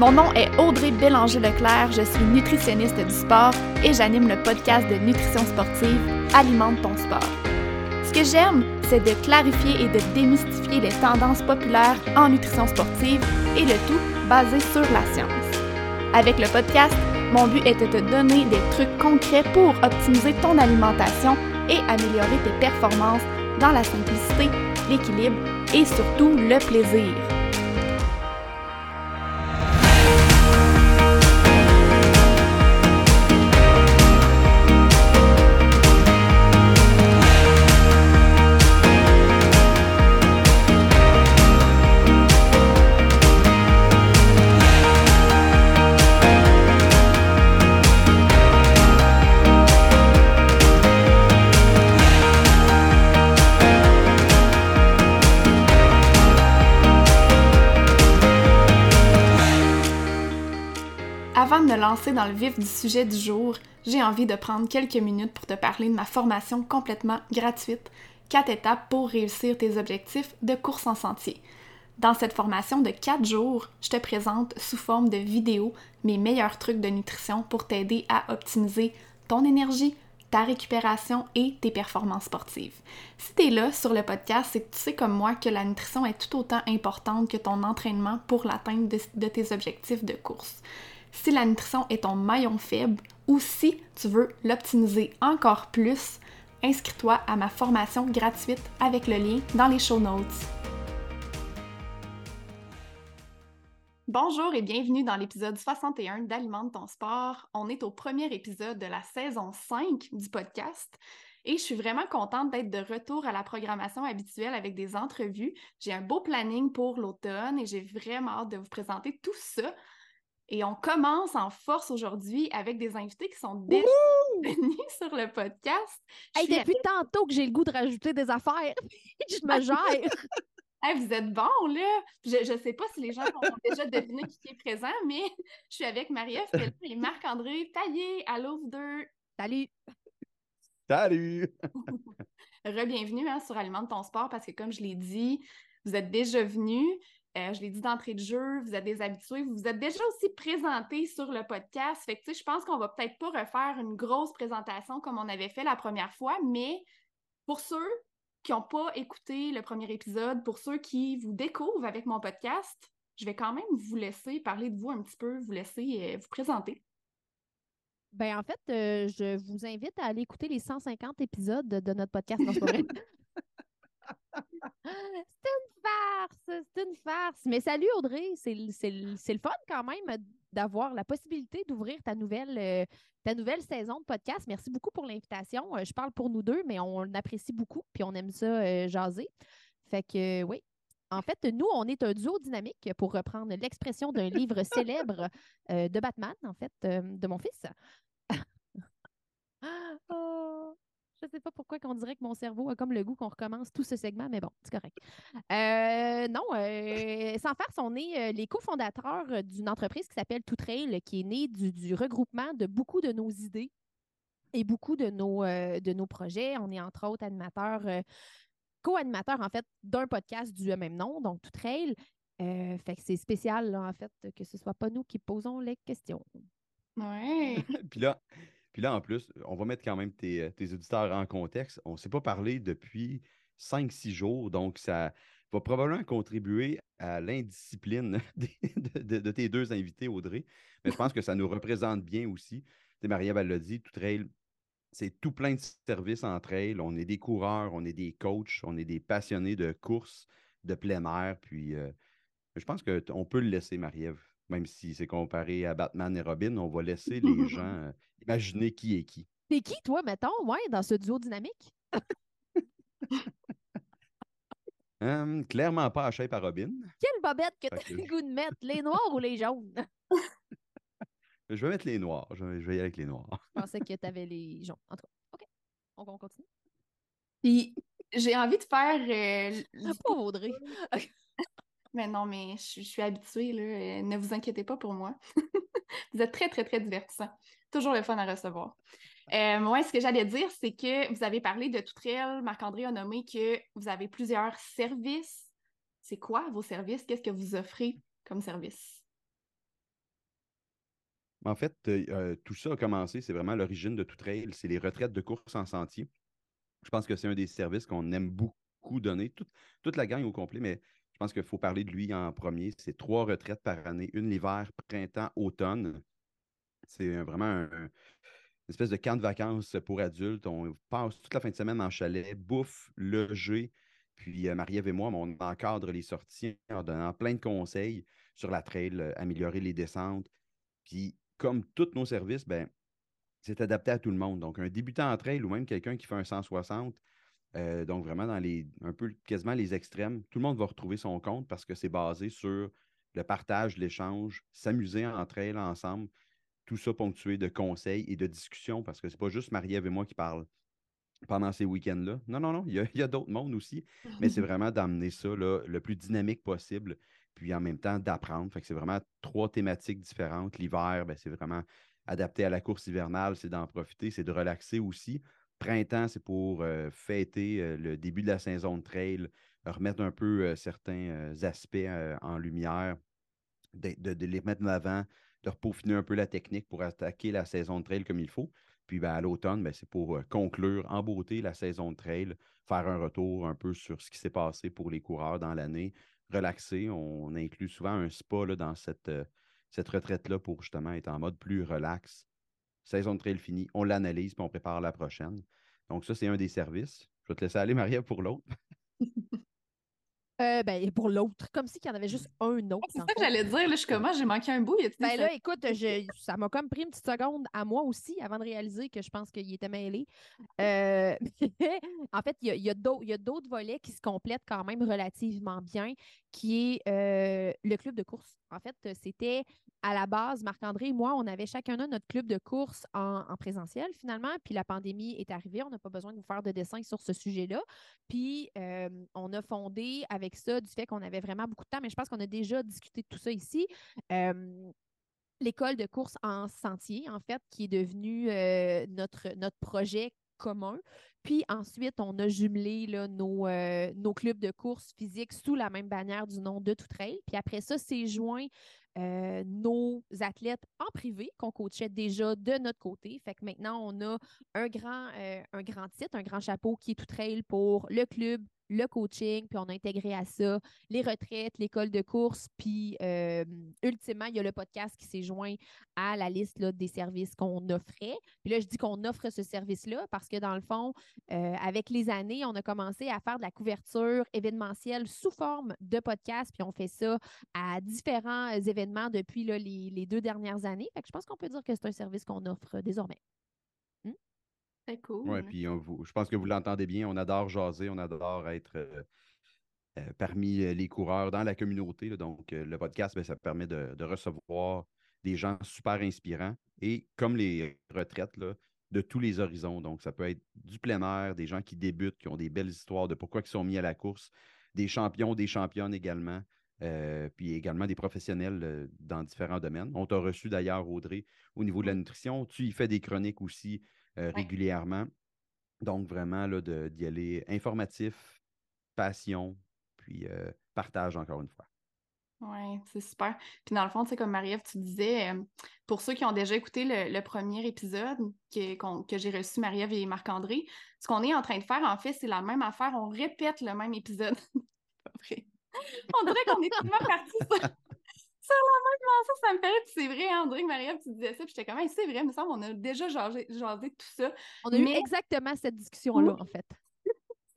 Mon nom est Audrey Bélanger-Leclerc, je suis nutritionniste du sport et j'anime le podcast de nutrition sportive « Alimente ton sport ». Ce que j'aime, c'est de clarifier et de démystifier les tendances populaires en nutrition sportive et le tout basé sur la science. Avec le podcast, mon but est de te donner des trucs concrets pour optimiser ton alimentation et améliorer tes performances dans la simplicité, l'équilibre et surtout le plaisir. Avant de me lancer dans le vif du sujet du jour, j'ai envie de prendre quelques minutes pour te parler de ma formation complètement gratuite, 4 étapes pour réussir tes objectifs de course en sentier. Dans cette formation de 4 jours, je te présente sous forme de vidéo mes meilleurs trucs de nutrition pour t'aider à optimiser ton énergie, ta récupération et tes performances sportives. Si t'es là sur le podcast, c'est que tu sais comme moi que la nutrition est tout autant importante que ton entraînement pour l'atteinte de tes objectifs de course. Si la nutrition est ton maillon faible ou si tu veux l'optimiser encore plus, inscris-toi à ma formation gratuite avec le lien dans les show notes. Bonjour et bienvenue dans l'épisode 61 d'Alimente ton sport. On est au premier épisode de la saison 5 du podcast. Et je suis vraiment contente d'être de retour à la programmation habituelle avec des entrevues. J'ai un beau planning pour l'automne et j'ai vraiment hâte de vous présenter tout ça. Et on commence en force aujourd'hui avec des invités qui sont déjà venus sur le podcast. Hey, depuis tantôt que j'ai le goût de rajouter des affaires, je me gère. Hey, vous êtes bons, là! Je ne sais pas si les gens ont déjà deviné qui est présent, mais je suis avec Marie-Ève Pelland et Marc-André Paillé. Allô, vous deux! Salut! Salut! Re-bienvenue sur Alimente ton sport parce que, comme je l'ai dit, vous êtes déjà venus. Je l'ai dit d'entrée de jeu, vous êtes des habitués, vous vous êtes déjà aussi présentés sur le podcast. Fait que tu sais, je pense qu'on va peut-être pas refaire une grosse présentation comme on avait fait la première fois, mais pour ceux qui n'ont pas écouté le premier épisode, pour ceux qui vous découvrent avec mon podcast, je vais quand même vous laisser parler de vous un petit peu, vous laisser vous présenter. Ben en fait, je vous invite à aller écouter les 150 épisodes de notre podcast. Non, c'est pas vrai. C'est une farce. Mais salut Audrey, c'est le fun quand même d'avoir la possibilité d'ouvrir ta nouvelle saison de podcast. Merci beaucoup pour l'invitation. Je parle pour nous deux, mais on apprécie beaucoup puis on aime ça jaser. Fait que oui. En fait, nous, on est un duo dynamique, pour reprendre l'expression d'un livre célèbre de Batman, en fait, de mon fils. Oh. Je ne sais pas pourquoi qu'on dirait que mon cerveau a comme le goût qu'on recommence tout ce segment, mais bon, c'est correct. Sans farce, on est les cofondateurs d'une entreprise qui s'appelle Tout.Trail, qui est née du regroupement de beaucoup de nos idées et beaucoup de nos projets. On est entre autres co-animateurs en fait, d'un podcast du même nom, donc Tout.Trail. Fait que c'est spécial, là, en fait, que ce ne soit pas nous qui posons les questions. Oui. Puis là, en plus, on va mettre quand même tes auditeurs en contexte. On ne s'est pas parlé depuis 5-6 jours, donc ça va probablement contribuer à l'indiscipline de tes deux invités, Audrey. Mais je pense que ça nous représente bien aussi. Marie-Ève, elle l'a dit, Tout.Trail, c'est tout plein de services en trail. On est des coureurs, on est des coachs, on est des passionnés de course, de plein air. Puis je pense qu'on peut le laisser, Marie-Ève. Même si c'est comparé à Batman et Robin, on va laisser les gens imaginer qui est qui. T'es qui, toi, mettons, dans ce duo dynamique? Clairement pas à Shape à Robin. Quelle bobette que t'as le goût de mettre, les noirs ou les jaunes? Je vais mettre les noirs, je vais y aller avec les noirs. Je pensais que t'avais les jaunes. En tout cas, OK, on continue. Puis, j'ai envie de faire... Pas Audrey. Mais non, mais je suis habituée, là. Ne vous inquiétez pas pour moi. Vous êtes très, très, très divertissants. Toujours le fun à recevoir. Ce que j'allais dire, c'est que vous avez parlé de Tout.Trail. Marc-André a nommé que vous avez plusieurs services. C'est quoi vos services? Qu'est-ce que vous offrez comme service? En fait, tout ça a commencé, c'est vraiment l'origine de Tout.Trail, c'est les retraites de course en sentier. Je pense que c'est un des services qu'on aime beaucoup donner, toute la gang au complet, mais je pense qu'il faut parler de lui en premier. C'est 3 retraites par année, une l'hiver, printemps, automne. C'est vraiment une espèce de camp de vacances pour adultes. On passe toute la fin de semaine en chalet, bouffe, logé. Puis Marie-Ève et moi, on encadre les sorties en donnant plein de conseils sur la trail, améliorer les descentes. Puis comme tous nos services, ben, c'est adapté à tout le monde. Donc un débutant en trail ou même quelqu'un qui fait un 160, donc vraiment dans quasiment les extrêmes, tout le monde va retrouver son compte parce que c'est basé sur le partage, l'échange, s'amuser en trail ensemble. Tout ça ponctué de conseils et de discussions parce que c'est pas juste Marie-Ève et moi qui parlent pendant ces week-ends-là. Non, il y a d'autres mondes aussi, mais c'est vraiment d'amener ça là, le plus dynamique possible puis en même temps d'apprendre. Fait que c'est vraiment 3 thématiques différentes. L'hiver, ben, c'est vraiment adapté à la course hivernale, c'est d'en profiter, c'est de relaxer aussi. Printemps, c'est pour fêter le début de la saison de trail, remettre un peu certains aspects en lumière, de les mettre en avant, de peaufiner un peu la technique pour attaquer la saison de trail comme il faut. Puis ben, à l'automne, ben, c'est pour conclure en beauté la saison de trail, faire un retour un peu sur ce qui s'est passé pour les coureurs dans l'année, relaxer. On inclut souvent un spa là, dans cette retraite-là pour justement être en mode plus relax. Saison de trail finie, on l'analyse puis on prépare la prochaine. Donc ça, c'est un des services. Je vais te laisser aller, Marie-Ève, pour l'autre. Pour l'autre, comme s'il y en avait juste un autre. C'est ça que j'allais dire, là, je suis comme, j'ai manqué un bout. Là, écoute, ça m'a comme pris une petite seconde à moi aussi avant de réaliser que je pense qu'il était mêlé. En fait, il y a d'autres volets qui se complètent quand même relativement bien, qui est le club de course. En fait, c'était à la base, Marc-André et moi, on avait chacun notre club de course en présentiel finalement, puis la pandémie est arrivée, on n'a pas besoin de vous faire de dessin sur ce sujet-là. Puis, on a fondé avec ça du fait qu'on avait vraiment beaucoup de temps, mais je pense qu'on a déjà discuté de tout ça ici. L'école de course en sentier, en fait, qui est devenue notre projet commun. Puis ensuite, on a jumelé là, nos clubs de course physique sous la même bannière du nom de Tout.Trail. Puis après ça, s'est joint nos athlètes en privé qu'on coachait déjà de notre côté. Fait que maintenant, on a un grand titre, un grand chapeau qui est Tout.Trail pour le club, le coaching, puis on a intégré à ça les retraites, l'école de course, puis ultimement, il y a le podcast qui s'est joint à la liste là, des services qu'on offrait. Puis là, je dis qu'on offre ce service-là parce que dans le fond, avec les années, on a commencé à faire de la couverture événementielle sous forme de podcast, puis on fait ça à différents événements depuis là, les 2 dernières années. Fait que je pense qu'on peut dire que c'est un service qu'on offre désormais. Cool. Oui, puis je pense que vous l'entendez bien, on adore jaser, on adore être parmi les coureurs dans la communauté. Là, donc, le podcast, bien, ça permet de recevoir des gens super inspirants et comme les retraites, là, de tous les horizons. Donc, ça peut être du plein air, des gens qui débutent, qui ont des belles histoires de pourquoi ils sont mis à la course, des champions, des championnes également, puis également des professionnels dans différents domaines. On t'a reçu d'ailleurs, Audrey, au niveau de la nutrition. Tu y fais des chroniques aussi, régulièrement. Donc, vraiment, là, d'y aller informatif, passion, puis partage encore une fois. Oui, c'est super. Puis dans le fond, tu sais, comme Marie-Ève, tu disais, pour ceux qui ont déjà écouté le premier épisode que j'ai reçu Marie-Ève et Marc-André, ce qu'on est en train de faire, en fait, c'est la même affaire. On répète le même épisode. Après, on dirait qu'on est tellement parti sur la même, ça me paraît, puis c'est vrai, hein, André, Marie-Ève, tu disais ça, puis j'étais comme, hey, c'est vrai, il me semble qu'on a déjà jasé tout ça. On a eu exactement cette discussion-là, en fait.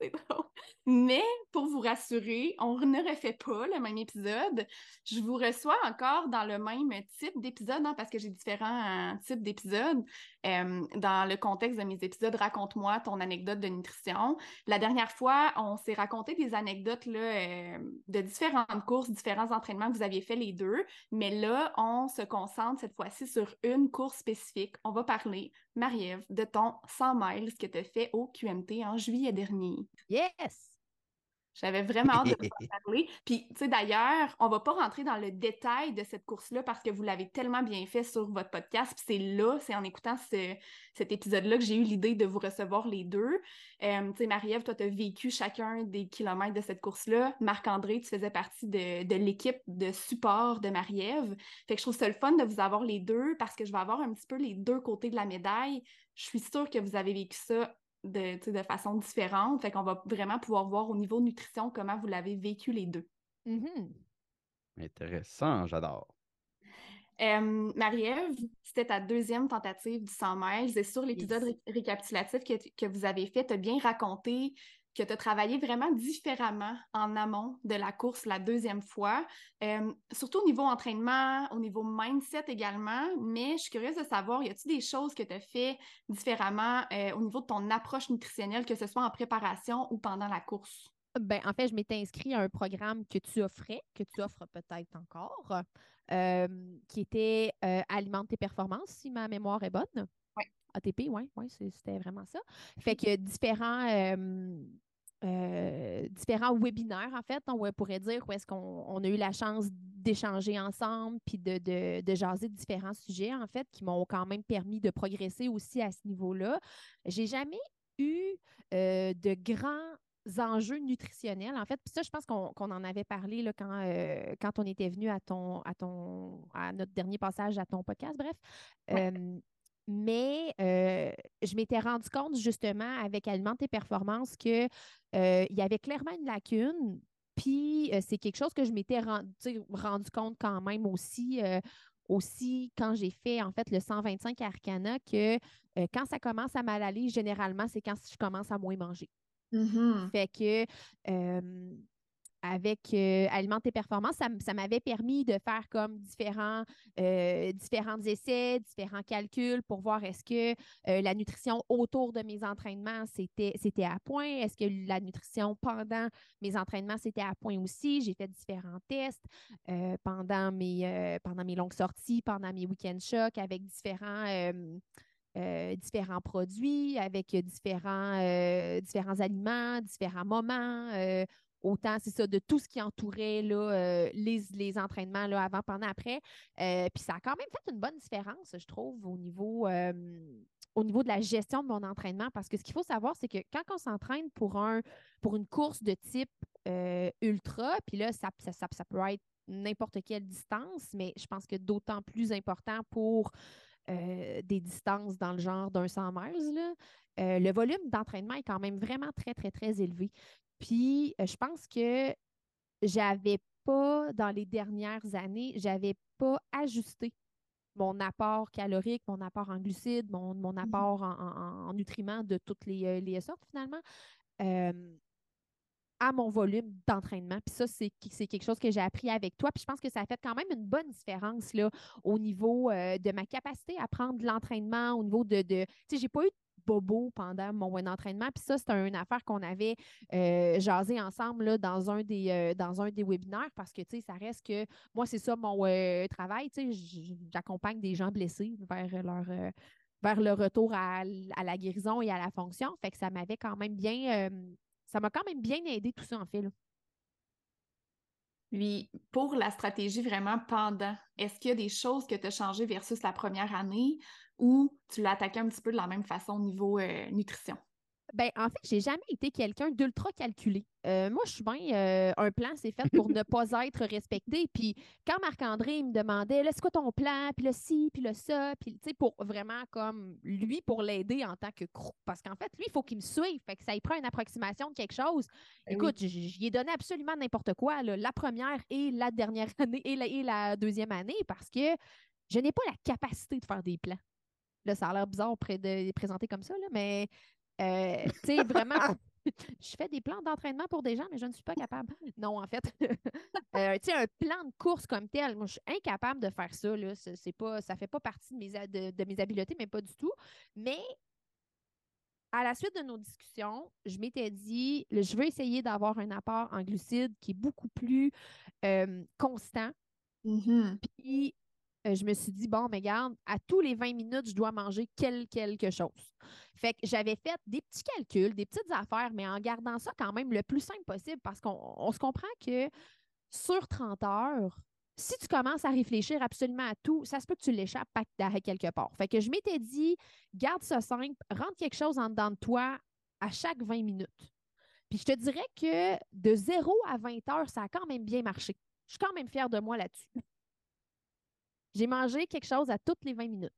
C'est drôle. Mais, pour vous rassurer, on ne refait pas le même épisode. Je vous reçois encore dans le même type d'épisode, hein, parce que j'ai différents types d'épisodes. Dans le contexte de mes épisodes, raconte-moi ton anecdote de nutrition. La dernière fois, on s'est raconté des anecdotes là, de différentes courses, différents entraînements que vous aviez fait les deux, mais là, on se concentre cette fois-ci sur une course spécifique. On va parler, Marie-Ève, de ton 100 miles que tu as fait au QMT en juillet dernier. Yes! J'avais vraiment hâte de vous en parler. Puis, tu sais, d'ailleurs, on ne va pas rentrer dans le détail de cette course-là parce que vous l'avez tellement bien fait sur votre podcast. Puis c'est en écoutant cet épisode-là que j'ai eu l'idée de vous recevoir les deux. Tu sais, Marie-Ève, toi, tu as vécu chacun des kilomètres de cette course-là. Marc-André, tu faisais partie de l'équipe de support de Marie-Ève. Fait que je trouve ça le fun de vous avoir les deux parce que je vais avoir un petit peu les deux côtés de la médaille. Je suis sûre que vous avez vécu ça de façon différente. Fait qu'on va vraiment pouvoir voir au niveau nutrition comment vous l'avez vécu les deux. Mm-hmm. Intéressant, j'adore. Marie-Ève, c'était ta deuxième tentative du 100 miles et sur l'épisode récapitulatif que vous avez fait, tu as bien raconté que tu as travaillé vraiment différemment en amont de la course la deuxième fois, surtout au niveau entraînement, au niveau mindset également, mais je suis curieuse de savoir, y a-t-il des choses que tu as fait différemment au niveau de ton approche nutritionnelle, que ce soit en préparation ou pendant la course? Ben, en fait, je m'étais inscrite à un programme que tu offrais, que tu offres peut-être encore, qui était Alimente tes performances, si ma mémoire est bonne. Oui. ATP, oui, c'était vraiment ça. Fait que différents webinaires, en fait, on pourrait dire, où est-ce qu'on a eu la chance d'échanger ensemble puis de jaser de différents sujets, en fait, qui m'ont quand même permis de progresser aussi à ce niveau-là. J'ai jamais eu de grands enjeux nutritionnels, en fait. Puis ça, je pense qu'on en avait parlé là, quand on était venu à notre dernier passage à ton podcast, bref. Ouais. Mais je m'étais rendu compte justement avec Alimente tes performances qu'il y avait clairement une lacune. Puis c'est quelque chose que je m'étais rendu compte quand même aussi quand j'ai fait en fait le 125 à Arcana que quand ça commence à mal aller, généralement, c'est quand je commence à moins manger. Mm-hmm. Fait que avec Alimente tes performances, ça m'avait permis de faire comme différents essais, différents calculs pour voir est-ce que la nutrition autour de mes entraînements, c'était à point, est-ce que la nutrition pendant mes entraînements, c'était à point aussi. J'ai fait différents tests pendant mes longues sorties, pendant mes week-end chocs avec différents produits, avec différents aliments, différents moments, autant, c'est ça, de tout ce qui entourait là, les entraînements là, avant, pendant, après. Puis ça a quand même fait une bonne différence, je trouve, au niveau de la gestion de mon entraînement. Parce que ce qu'il faut savoir, c'est que quand on s'entraîne pour une course de type ultra, puis là, ça peut être n'importe quelle distance, mais je pense que d'autant plus important pour des distances dans le genre d'un 100 miles, là, le volume d'entraînement est quand même vraiment très, très, très élevé. Puis, je pense que dans les dernières années, j'avais pas ajusté mon apport calorique, mon apport en glucides, mon apport en nutriments de toutes les sortes, finalement, à mon volume d'entraînement. Puis ça, c'est quelque chose que j'ai appris avec toi. Puis je pense que ça a fait quand même une bonne différence là, au niveau de ma capacité à prendre l'entraînement, au niveau de tu sais, j'ai pas eu bobo pendant mon entraînement. Puis ça, c'est une affaire qu'on avait jasé ensemble là, dans un des webinaires parce que, tu sais, ça reste que moi, c'est ça mon travail. Tu sais, j'accompagne des gens blessés vers leur retour à la guérison et à la fonction. Fait que ça m'avait quand même bien... ça m'a quand même bien aidé tout ça, en fait, là. Puis, pour la stratégie vraiment pendant, est-ce qu'il y a des choses que tu as changées versus la première année ou tu l'as attaqué un petit peu de la même façon au niveau nutrition? Bien, en fait, j'ai jamais été quelqu'un d'ultra calculé. Moi, je suis bien un plan, c'est fait pour ne pas être respecté. Puis, quand Marc-André me demandait, là, c'est quoi ton plan? Puis, le ci, puis le ça. Puis, tu sais, pour vraiment comme lui, pour l'aider en tant que crew. Parce qu'en fait, lui, il faut qu'il me suive. Fait que ça y prend une approximation de quelque chose. Écoute, oui. J'y ai donné absolument n'importe quoi, là, la première et la dernière année et la deuxième année parce que je n'ai pas la capacité de faire des plans. Là, ça a l'air bizarre de présenter comme ça, là, mais. Tu sais, vraiment, je fais des plans d'entraînement pour des gens, mais je ne suis pas capable. Non, en fait. Tu sais, un plan de course comme tel, moi, je suis incapable de faire ça. Là. C'est pas, ça ne fait pas partie de mes habiletés, mais pas du tout. Mais à la suite de nos discussions, je m'étais dit, je veux essayer d'avoir un apport en glucides qui est beaucoup plus constant. Mm-hmm. Puis je me suis dit, bon, mais regarde, à tous les 20 minutes, je dois manger quelque chose. Fait que j'avais fait des petits calculs, des petites affaires, mais en gardant ça quand même le plus simple possible, parce qu'on se comprend que sur 30 heures, si tu commences à réfléchir absolument à tout, ça se peut que tu l'échappes à quelque part. Fait que je m'étais dit, garde ça simple, rentre quelque chose en dedans de toi à chaque 20 minutes. Puis je te dirais que de 0 à 20 heures, ça a quand même bien marché. Je suis quand même fière de moi là-dessus. J'ai mangé quelque chose à toutes les 20 minutes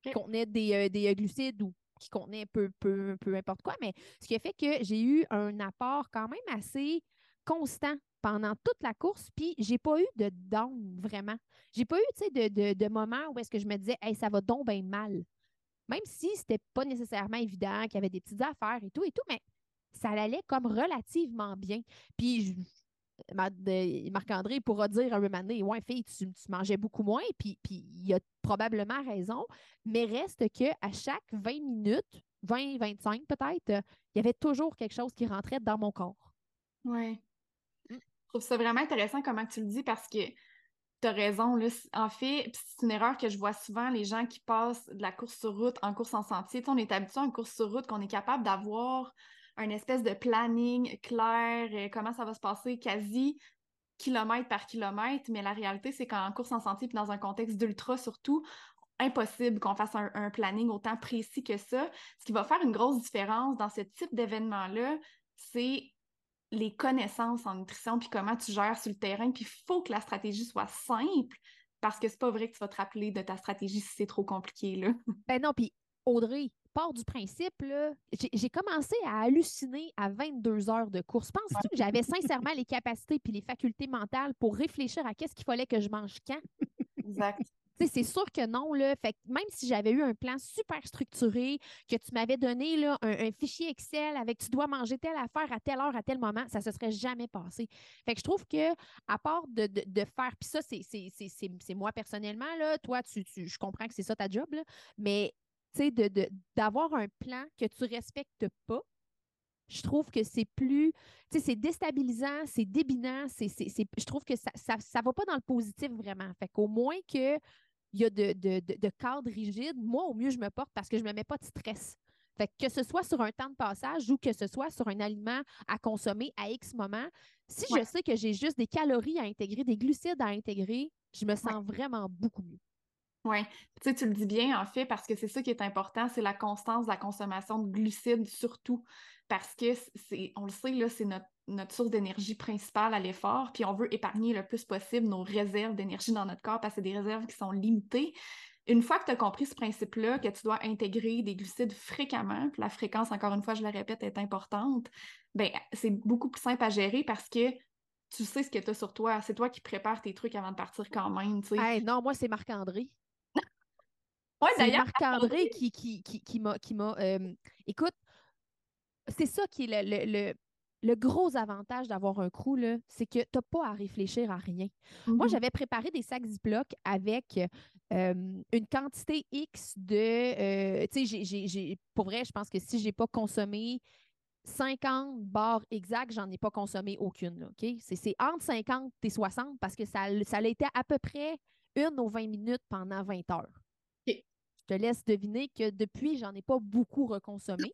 qui contenait des glucides ou qui contenait peu importe quoi, mais ce qui a fait que j'ai eu un apport quand même assez constant pendant toute la course, puis j'ai pas eu de down, vraiment. J'ai pas eu, tu sais, de moment où est-ce que je me disais « Hey, ça va donc bien mal ». Même si c'était pas nécessairement évident, qu'il y avait des petites affaires et tout, mais ça allait comme relativement bien. Puis Marc-André pourra dire à un moment donné, « Ouais, fille, tu mangeais beaucoup moins », puis il a probablement raison, mais reste qu'à chaque 20 minutes, 20, 25 peut-être, il y avait toujours quelque chose qui rentrait dans mon corps. Oui. Je trouve ça vraiment intéressant comment tu le dis parce que tu as raison. Là, en fait, c'est une erreur que je vois souvent, les gens qui passent de la course sur route en course en sentier. Tu sais, on est habitué à une course sur route qu'on est capable d'avoir une espèce de planning clair, comment ça va se passer quasi kilomètre par kilomètre. Mais la réalité, c'est qu'en course en sentier puis dans un contexte d'ultra surtout, impossible qu'on fasse un planning autant précis que ça. Ce qui va faire une grosse différence dans ce type d'événement-là, c'est les connaissances en nutrition, puis comment tu gères sur le terrain, puis il faut que la stratégie soit simple, parce que c'est pas vrai que tu vas te rappeler de ta stratégie si c'est trop compliqué, là. Ben non, puis Audrey, part du principe, là, j'ai commencé à halluciner à 22 heures de course. Penses-tu que j'avais sincèrement les capacités puis les facultés mentales pour réfléchir à qu'est-ce qu'il fallait que je mange quand? Exact. C'est sûr que non, là. Fait que même si j'avais eu un plan super structuré, que tu m'avais donné là, un fichier Excel avec tu dois manger telle affaire à telle heure, à tel moment, ça ne se serait jamais passé. Fait que je trouve que, à part de faire, puis ça, c'est moi personnellement, là, toi, je comprends que c'est ça ta job, là, mais d'avoir un plan que tu ne respectes pas, je trouve que c'est plus, tu sais, c'est déstabilisant, c'est débinant, je trouve que ça ne va pas dans le positif vraiment. Fait qu'au moins que il y a de cadres rigides, moi, au mieux, je me porte parce que je ne me mets pas de stress. Fait que ce soit sur un temps de passage ou que ce soit sur un aliment à consommer à X moment, si je sais que j'ai juste des calories à intégrer, des glucides à intégrer, je me sens vraiment beaucoup mieux. Oui, tu sais, tu le dis bien, en fait, parce que c'est ça qui est important, c'est la constance de la consommation de glucides, surtout, parce que, on le sait, là, c'est notre source d'énergie principale à l'effort, puis on veut épargner le plus possible nos réserves d'énergie dans notre corps, parce que c'est des réserves qui sont limitées. Une fois que tu as compris ce principe-là, que tu dois intégrer des glucides fréquemment, puis la fréquence, encore une fois, je le répète, est importante, bien, c'est beaucoup plus simple à gérer parce que tu sais ce que tu as sur toi, c'est toi qui prépares tes trucs avant de partir quand même, tu sais. Hey, non, moi, c'est Marc-André. Ouais, c'est Marc-André qui m'a... écoute, c'est ça qui est le gros avantage d'avoir un crew, là, c'est que tu n'as pas à réfléchir à rien. Mm-hmm. Moi, j'avais préparé des sacs Ziploc avec une quantité X de... tu sais, pour vrai, je pense que si je n'ai pas consommé 50 barres exactes, j'en ai pas consommé aucune. Là, okay? C'est entre 50 et 60 parce que ça a été à peu près une aux 20 minutes pendant 20 heures. Je te laisse deviner que depuis, j'en ai pas beaucoup reconsommé.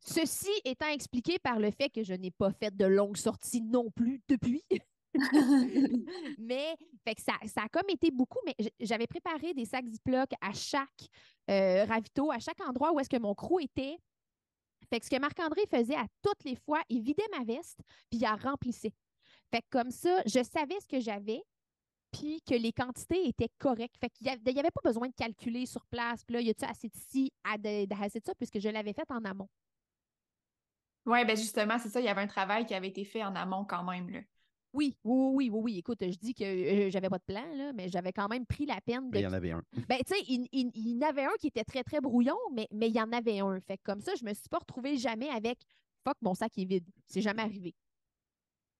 Ceci étant expliqué par le fait que je n'ai pas fait de longues sorties non plus depuis. Mais fait que ça a comme été beaucoup, mais j'avais préparé des sacs Ziploc à chaque ravito, à chaque endroit où est-ce que mon crew était. Fait que ce que Marc-André faisait à toutes les fois, il vidait ma veste, puis il la remplissait. Fait que comme ça, je savais ce que j'avais, puis que les quantités étaient correctes. Fait qu'il n'y avait pas besoin de calculer sur place. Puis là, y a-tu assez de ci, assez de ça, puisque je l'avais fait en amont. Oui, bien justement, c'est ça. Il y avait un travail qui avait été fait en amont quand même, là. Oui. Écoute, je dis que j'avais pas de plan, là, mais j'avais quand même pris la peine de... Il y en avait un. Bien, tu sais, il y en avait un qui était très, très brouillon, mais il y en avait un. Fait que comme ça, je me suis pas retrouvée jamais avec « Fuck, mon sac est vide. » C'est jamais arrivé.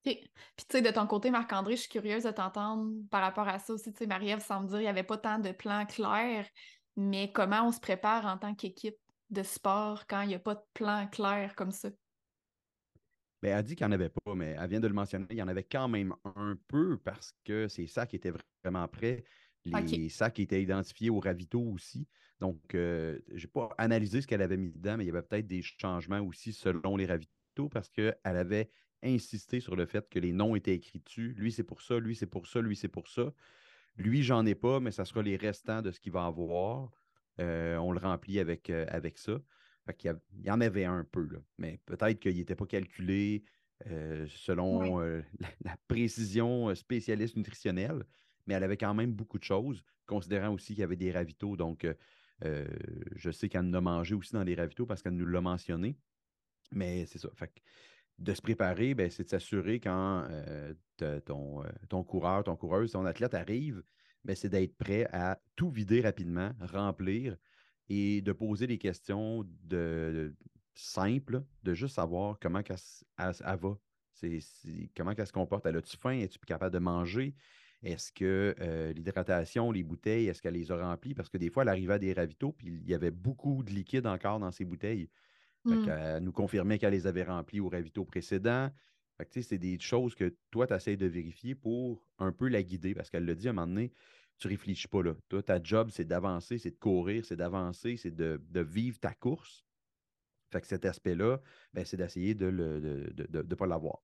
Okay. Puis tu sais, de ton côté, Marc-André, je suis curieuse de t'entendre par rapport à ça aussi. Tu sais, Marie-Ève semble dire qu'il n'y avait pas tant de plans clairs, mais comment on se prépare en tant qu'équipe de sport quand il n'y a pas de plan clair comme ça? Bien, elle dit qu'il n'y en avait pas, mais elle vient de le mentionner. Il y en avait quand même un peu parce que ces sacs étaient vraiment prêts. Les sacs étaient identifiés au ravito aussi. Donc, je n'ai pas analysé ce qu'elle avait mis dedans, mais il y avait peut-être des changements aussi selon les ravitos parce qu'elle avait insisté sur le fait que les noms étaient écrits dessus. Lui, c'est pour ça. Lui, c'est pour ça. Lui, c'est pour ça. Lui, j'en ai pas, mais ça sera les restants de ce qu'il va avoir. On le remplit avec ça. Fait qu'il y en avait un peu, là. Mais peut-être qu'il n'était pas calculé selon la précision spécialiste nutritionnelle, mais elle avait quand même beaucoup de choses, considérant aussi qu'il y avait des ravitaux. Donc, je sais qu'elle en a mangé aussi dans les ravitaux parce qu'elle nous l'a mentionné. Mais c'est ça. Fait que de se préparer, bien, c'est de s'assurer quand ton coureur, ton coureuse, ton athlète arrive, bien, c'est d'être prêt à tout vider rapidement, remplir et de poser des questions simples, de juste savoir comment elle va, comment elle se comporte. Elle a-tu faim? Es-tu capable de manger? Est-ce que l'hydratation, les bouteilles, est-ce qu'elle les a remplies? Parce que des fois, elle arrivait à des ravitaux puis il y avait beaucoup de liquide encore dans ses bouteilles. Elle nous confirmait qu'elle les avait remplies au ravito précédent. Fait que, c'est des choses que toi, tu essaies de vérifier pour un peu la guider. Parce qu'elle l'a dit à un moment donné, tu ne réfléchis pas là. Toi, ta job, c'est d'avancer, c'est de courir, c'est d'avancer, c'est de vivre ta course. Fait que cet aspect-là, ben, c'est d'essayer de ne pas l'avoir.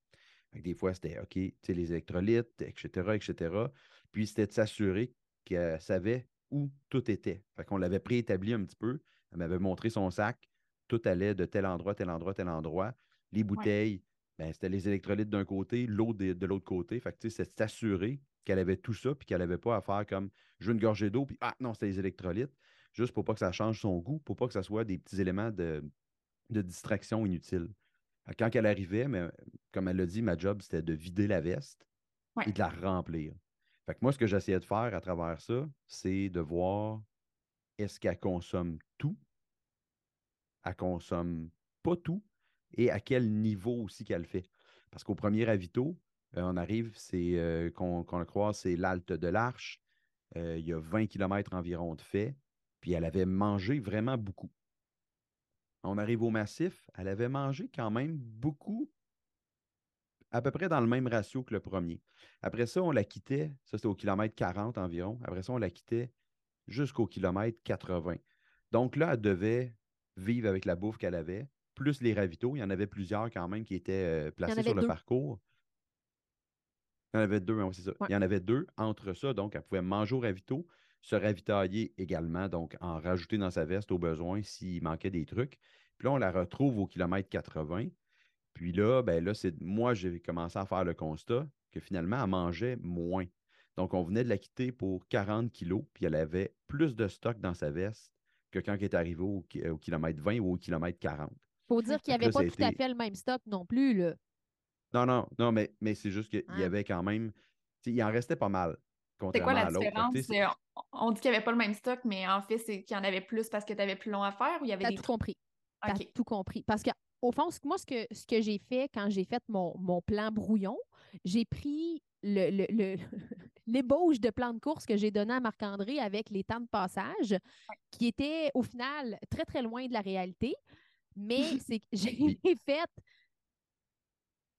Fait que des fois, c'était OK, tu sais, les électrolytes, etc., etc. Puis, c'était de s'assurer qu'elle savait où tout était. Fait qu'on l'avait préétabli un petit peu. Elle m'avait montré son sac. Tout allait de tel endroit, tel endroit, tel endroit. Les bouteilles, ben, c'était les électrolytes d'un côté, l'eau de l'autre côté. Fait que, tu sais, c'est s'assurer qu'elle avait tout ça puis qu'elle n'avait pas à faire comme « je veux une gorgée d'eau » puis « ah non, c'était les électrolytes ». Juste pour pas que ça change son goût, pour pas que ça soit des petits éléments de distraction inutile. Quand elle arrivait, mais, comme elle l'a dit, ma job, c'était de vider la veste et de la remplir. Fait que moi, ce que j'essayais de faire à travers ça, c'est de voir est-ce qu'elle consomme tout, elle consomme pas tout et à quel niveau aussi qu'elle fait. Parce qu'au premier ravito, on arrive, c'est qu'on le croise, c'est l'Alte de l'Arche. Il y a 20 km environ de fait, puis elle avait mangé vraiment beaucoup. On arrive au massif, elle avait mangé quand même beaucoup, à peu près dans le même ratio que le premier. Après ça, on la quittait, ça c'était au kilomètre 40 environ, après ça, on la quittait jusqu'au kilomètre 80. Donc là, elle devait vivre avec la bouffe qu'elle avait, plus les ravitaux. Il y en avait plusieurs quand même qui étaient placés sur le parcours. Il y en avait deux, c'est ça. Ouais. Il y en avait deux entre ça, donc elle pouvait manger au ravito, se ravitailler également, donc en rajouter dans sa veste au besoin s'il manquait des trucs. Puis là, on la retrouve au kilomètre 80. Puis là, ben là, moi, j'ai commencé à faire le constat que finalement, elle mangeait moins. Donc, on venait de la quitter pour 40 kilos, puis elle avait plus de stock dans sa veste que quand elle est arrivée au kilomètre 20 ou au kilomètre 40. Il faut dire qu'il n'y avait pas tout à fait le même stock non plus, là. Non, mais c'est juste qu'il y avait quand même... Il en restait pas mal. C'est quoi la différence? On dit qu'il n'y avait pas le même stock, mais en fait, c'est qu'il y en avait plus parce que tu avais plus long à faire ou il y avait des... T'as tout compris. Parce qu'au fond, moi, ce que j'ai fait quand j'ai fait mon plan brouillon, j'ai pris l'ébauche de plan de course que j'ai donné à Marc-André avec les temps de passage qui étaient, au final, très, très loin de la réalité. Mais c'est que j'ai fait...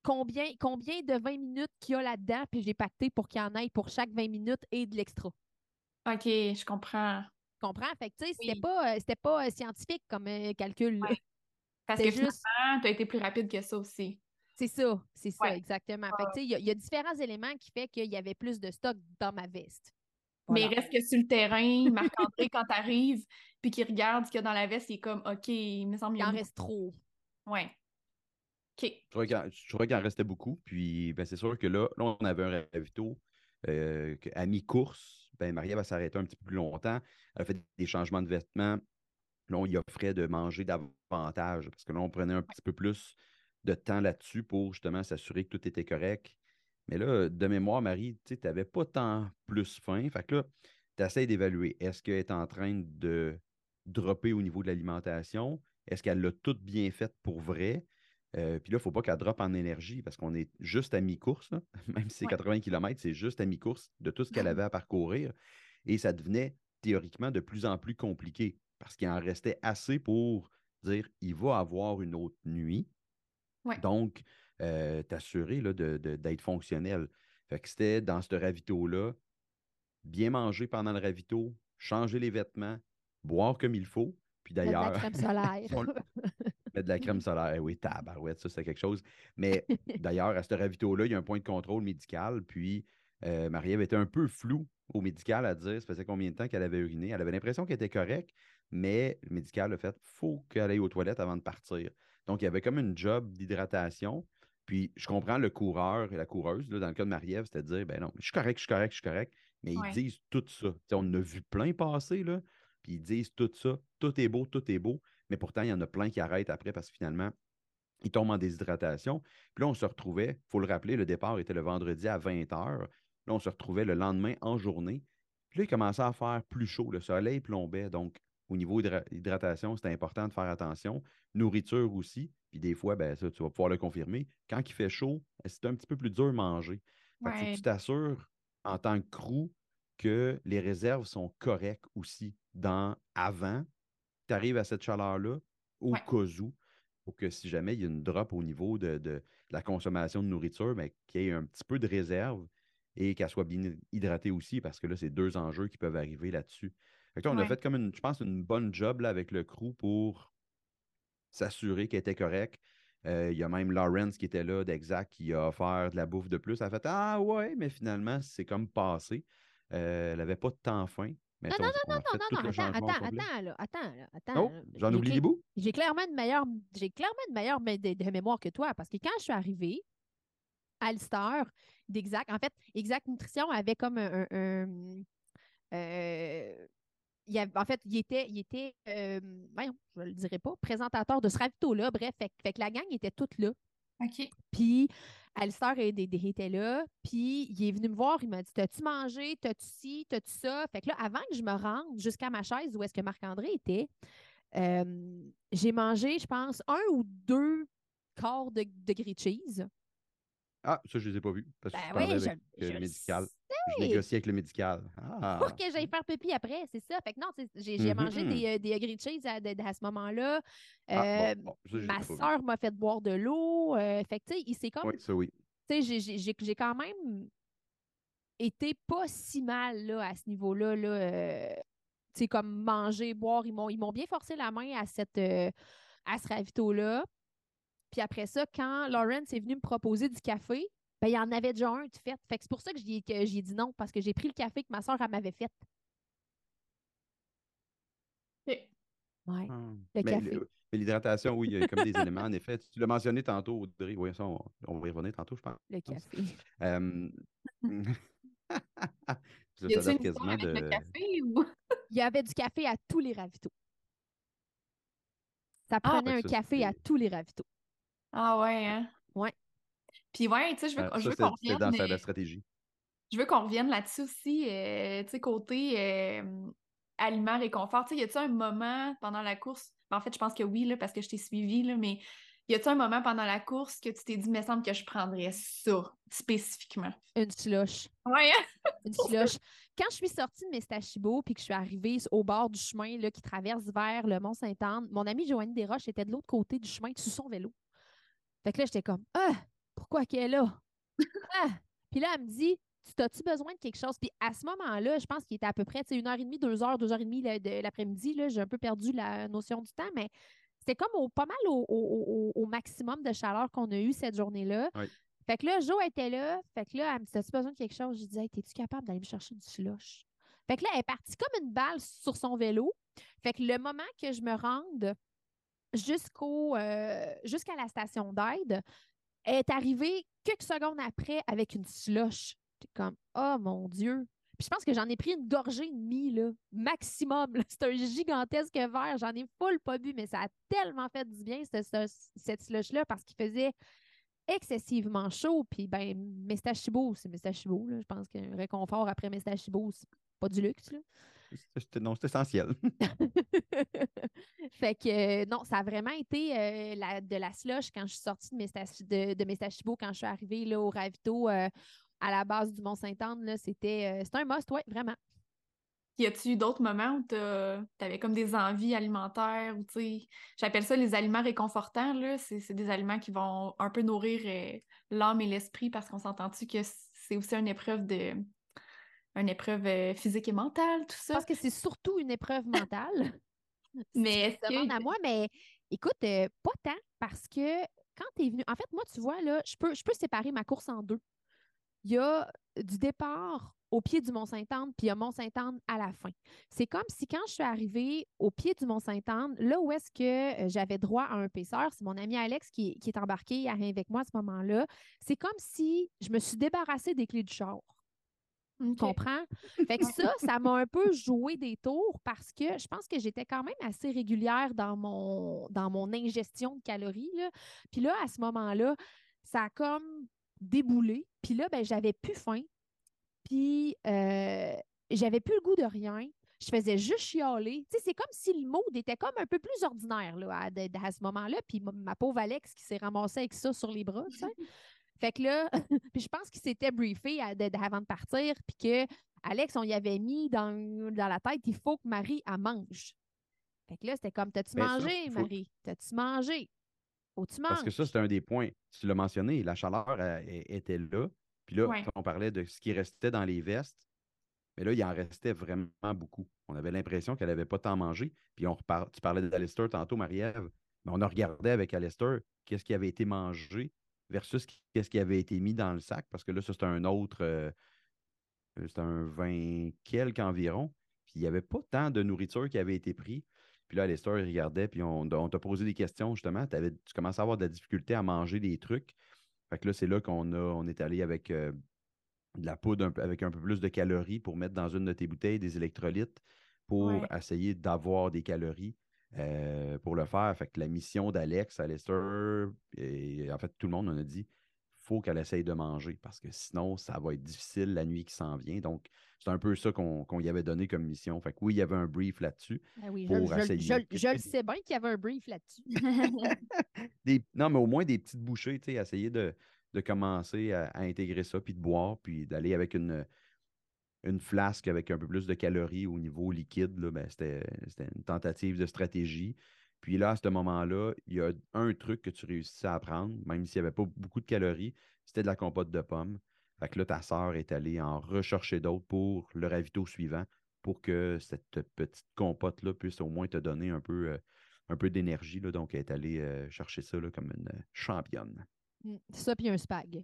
Combien de 20 minutes qu'il y a là-dedans, puis j'ai pacté pour qu'il y en aille pour chaque 20 minutes et de l'extra. OK, je comprends. Fait que, tu sais, c'était pas scientifique comme calcul. Ouais. Parce que juste... finalement, tu as été plus rapide que ça aussi. C'est ça, exactement. Ouais. Fait que, tu sais, il y a différents éléments qui font qu'il y avait plus de stock dans ma veste. Voilà. Mais il reste que sur le terrain, Marc-André, quand t'arrives, puis qu'il regarde ce qu'il y a dans la veste, il est comme, OK, il me semble qu'il en reste trop. Oui. Okay. Je trouvais qu'il en restait beaucoup. Puis, ben, c'est sûr que là, on avait un ravito. À mi-course, ben, Marie-Ève va s'arrêter un petit peu plus longtemps. Elle a fait des changements de vêtements. Là, on y offrait de manger davantage parce que là, on prenait un petit peu plus de temps là-dessus pour justement s'assurer que tout était correct. Mais là, de mémoire, Marie, tu n'avais pas tant plus faim. Fait que là, tu essaies d'évaluer. Est-ce qu'elle est en train de dropper au niveau de l'alimentation? Est-ce qu'elle l'a toute bien faite pour vrai? Puis là, il ne faut pas qu'elle droppe en énergie parce qu'on est juste à mi-course, là. Même si c'est 80 km, c'est juste à mi-course de tout ce qu'elle avait à parcourir. Et ça devenait théoriquement de plus en plus compliqué parce qu'il en restait assez pour dire il va avoir une autre nuit. Ouais. Donc, t'assurer là, d'être fonctionnel. Fait que c'était dans ce ravito-là, bien manger pendant le ravito, changer les vêtements, boire comme il faut, puis d'ailleurs... Mettre de la crème solaire. Mettre de la crème solaire, oui, tabarouette, ça c'est quelque chose. Mais d'ailleurs, à ce ravito-là, il y a un point de contrôle médical, puis Marie-Ève était un peu floue au médical à dire, ça faisait combien de temps qu'elle avait uriné. Elle avait l'impression qu'elle était correcte, mais le médical a fait, il faut qu'elle aille aux toilettes avant de partir. Donc, il y avait comme une job d'hydratation. Puis, je comprends le coureur et la coureuse, là, dans le cas de Marie-Ève, c'était de dire, ben non, je suis correct. Mais ils disent tout ça. T'sais, on en a vu plein passer, là, puis ils disent tout ça, tout est beau. Mais pourtant, il y en a plein qui arrêtent après parce que finalement, ils tombent en déshydratation. Puis là, on se retrouvait, il faut le rappeler, le départ était le vendredi à 20h. Là, on se retrouvait le lendemain en journée. Puis là, il commençait à faire plus chaud. Le soleil plombait. Donc, au niveau hydratation, c'était important de faire attention. Nourriture aussi. Puis des fois, ben ça, tu vas pouvoir le confirmer. Quand il fait chaud, c'est un petit peu plus dur à manger. Fait que tu t'assures en tant que crew que les réserves sont correctes aussi avant. Tu arrives à cette chaleur-là au cas où. Pour que si jamais il y a une drop au niveau de la consommation de nourriture, ben, qu'il y ait un petit peu de réserve et qu'elle soit bien hydratée aussi, parce que là, c'est deux enjeux qui peuvent arriver là-dessus. Fait que là, on a fait comme une bonne job là, avec le crew pour s'assurer qu'elle était correcte. Il y a même Lawrence qui était là d'Exact qui a offert de la bouffe de plus. Elle a fait « Ah ouais, mais finalement, c'est comme passé. » Elle n'avait pas tant faim. Mais attends. J'en oublie des bouts? J'ai clairement une meilleure de mémoire que toi, parce que quand je suis arrivée, Alistair d'Exact, en fait, Exact Nutrition avait comme il était présentateur de ce ravito-là. Bref, fait que la gang était toute là. OK. Puis, Alistair était là. Puis, il est venu me voir. Il m'a dit, t'as-tu mangé? T'as-tu ci? T'as-tu ça? Fait que là, avant que je me rende jusqu'à ma chaise où est-ce que Marc-André était, j'ai mangé, je pense, 1 ou 2 quarts de grilled cheese. Ah, ça, je ne les ai pas vus. Parce que je parlais avec le médical. Je négociais avec le médical. Ah. Pour que j'aille faire pipi après, c'est ça. Fait que non, j'ai mangé des grilled cheese à ce moment-là. Ma soeur m'a fait boire de l'eau. Fait que, tu sais, il s'est comme... Oui, ça, oui. Tu sais, j'ai quand même été pas si mal là, à ce niveau-là. Là, tu sais, comme manger, boire. Ils m'ont bien forcé la main à ce ravito-là. Puis après ça, quand Lawrence est venu me proposer du café, ben il y en avait déjà un de fait. Fait que c'est pour ça que j'ai dit non, parce que j'ai pris le café que ma soeur m'avait fait. Oui. Ouais, le café. Mais l'hydratation, oui, il y a comme des éléments, en effet. Tu l'as mentionné tantôt, Audrey. Oui, ça, on va y revenir tantôt, je pense. Le café. Il y a quasiment avec le café ou... Il y avait du café à tous les ravitaux. Ça prenait un café à tous les ravitaux. Ah ouais, hein? Ouais. Puis ouais, tu sais, je veux qu'on revienne... C'est dans la stratégie. Je veux qu'on revienne là-dessus aussi, tu sais, côté aliments réconfort. Tu sais, y a-t-il un moment pendant la course... Ben, en fait, je pense que oui, là, parce que je t'ai suivi, là, mais y a-t-il un moment pendant la course que tu t'es dit, mais il me semble que je prendrais ça, spécifiquement? Une slush. Ouais, hein? Une slush. Quand je suis sortie de Mestachibo puis que je suis arrivée au bord du chemin là, qui traverse vers le Mont-Saint-Anne, mon amie Joanne Desroches était de l'autre côté du chemin, sous son vélo. Fait que là, j'étais comme, pourquoi qu'elle est là? Puis là, elle me dit, t'as-tu besoin de quelque chose? Puis à ce moment-là, je pense qu'il était à peu près 1h30, 2h, 2h30 de l'après-midi. Là, j'ai un peu perdu la notion du temps, mais c'était comme pas mal au maximum de chaleur qu'on a eu cette journée-là. Oui. Fait que là, Jo était là. Fait que là, elle me dit, t'as-tu besoin de quelque chose? Je disais, hey, t'es-tu capable d'aller me chercher du slush? Fait que là, elle est partie comme une balle sur son vélo. Fait que le moment que je me rende, jusqu'à la station d'aide, elle est arrivée quelques secondes après avec une slush. J'étais comme, oh mon Dieu! Puis je pense que j'en ai pris une gorgée et demie, là, maximum. Là. C'est un gigantesque verre. J'en ai full pas bu, mais ça a tellement fait du bien, cette slush-là, parce qu'il faisait excessivement chaud. Puis, ben, Mestachibo, c'est Mestachibo. Là. Je pense qu'un réconfort après Mestachibo, c'est pas du luxe, là. Non, c'est essentiel. Fait que non, ça a vraiment été de la slush quand je suis sortie de Mestachibo, quand je suis arrivée là, au ravito à la base du Mont-Saint-Anne. C'était un must, oui, vraiment. Y a-tu d'autres moments où t'avais comme des envies alimentaires, ou tu sais, j'appelle ça les aliments réconfortants, là, c'est des aliments qui vont un peu nourrir l'âme et l'esprit, parce qu'on s'entend-tu que c'est aussi une épreuve physique et mentale, tout ça? Je pense que c'est surtout une épreuve mentale. Mais ça demande à moi, mais écoute, pas tant, parce que quand t'es venu, en fait, moi, tu vois, là, je peux séparer ma course en deux. Il y a du départ au pied du Mont-Saint-Anne, puis il y a Mont-Saint-Anne à la fin. C'est comme si quand je suis arrivée au pied du Mont-Saint-Anne, là où est-ce que j'avais droit à un paisseur, c'est mon ami Alex qui est embarqué avec moi à ce moment-là, c'est comme si je me suis débarrassée des clés du char. Okay. Tu comprends? Fait que ça m'a un peu joué des tours, parce que je pense que j'étais quand même assez régulière dans mon ingestion de calories, là. Puis là, à ce moment-là, ça a comme déboulé. Puis là, ben, j'avais plus faim. Puis, j'avais plus le goût de rien. Je faisais juste chialer. Tu sais, c'est comme si le mode était comme un peu plus ordinaire là, à ce moment-là. Puis, ma pauvre Alex qui s'est ramassée avec ça sur les bras, tu sais. Fait que là, puis je pense qu'il s'était briefé avant de partir. Puis que Alex, on y avait mis dans la tête, il faut que Marie, elle mange. Fait que là, c'était comme, t'as-tu mangé, ça, Marie? T'as-tu mangé? Faut-tu manger? Parce que ça, c'était un des points. Tu l'as mentionné, la chaleur était là. Puis là, ouais. On parlait de ce qui restait dans les vestes, mais là, il en restait vraiment beaucoup. On avait l'impression qu'elle n'avait pas tant mangé. Puis tu parlais d'Alistair tantôt, Marie-Ève, mais on a regardé avec Alistair qu'est-ce qui avait été mangé versus qu'est-ce qui avait été mis dans le sac, parce que là, ça, c'était un autre, c'était un 20 quelques environ, puis il n'y avait pas tant de nourriture qui avait été prise. Puis là, Alistair, il regardait, puis on t'a posé des questions, justement. Tu commences à avoir de la difficulté à manger des trucs. Fait que là, c'est là qu'on est allé avec de la poudre avec un peu plus de calories pour mettre dans une de tes bouteilles des électrolytes pour essayer d'avoir des calories pour le faire. Fait que la mission d'Alex, Alistair, et en fait, tout le monde, on a dit faut qu'elle essaye de manger parce que sinon, ça va être difficile la nuit qui s'en vient. Donc, c'est un peu ça qu'on y avait donné comme mission. Fait que oui, il y avait un brief là-dessus. Ben oui, pour essayer. Je le sais bien qu'il y avait un brief là-dessus. Non, mais au moins des petites bouchées, tu sais, essayer de commencer à intégrer ça, puis de boire, puis d'aller avec une flasque avec un peu plus de calories au niveau liquide. Là, ben, c'était une tentative de stratégie. Puis là, à ce moment-là, il y a un truc que tu réussissais à apprendre, même s'il n'y avait pas beaucoup de calories, c'était de la compote de pommes. Fait que là, ta sœur est allée en rechercher d'autres pour le ravito suivant pour que cette petite compote-là puisse au moins te donner un peu d'énergie. Là. Donc, elle est allée chercher ça là, comme une championne. Ça, puis un spag.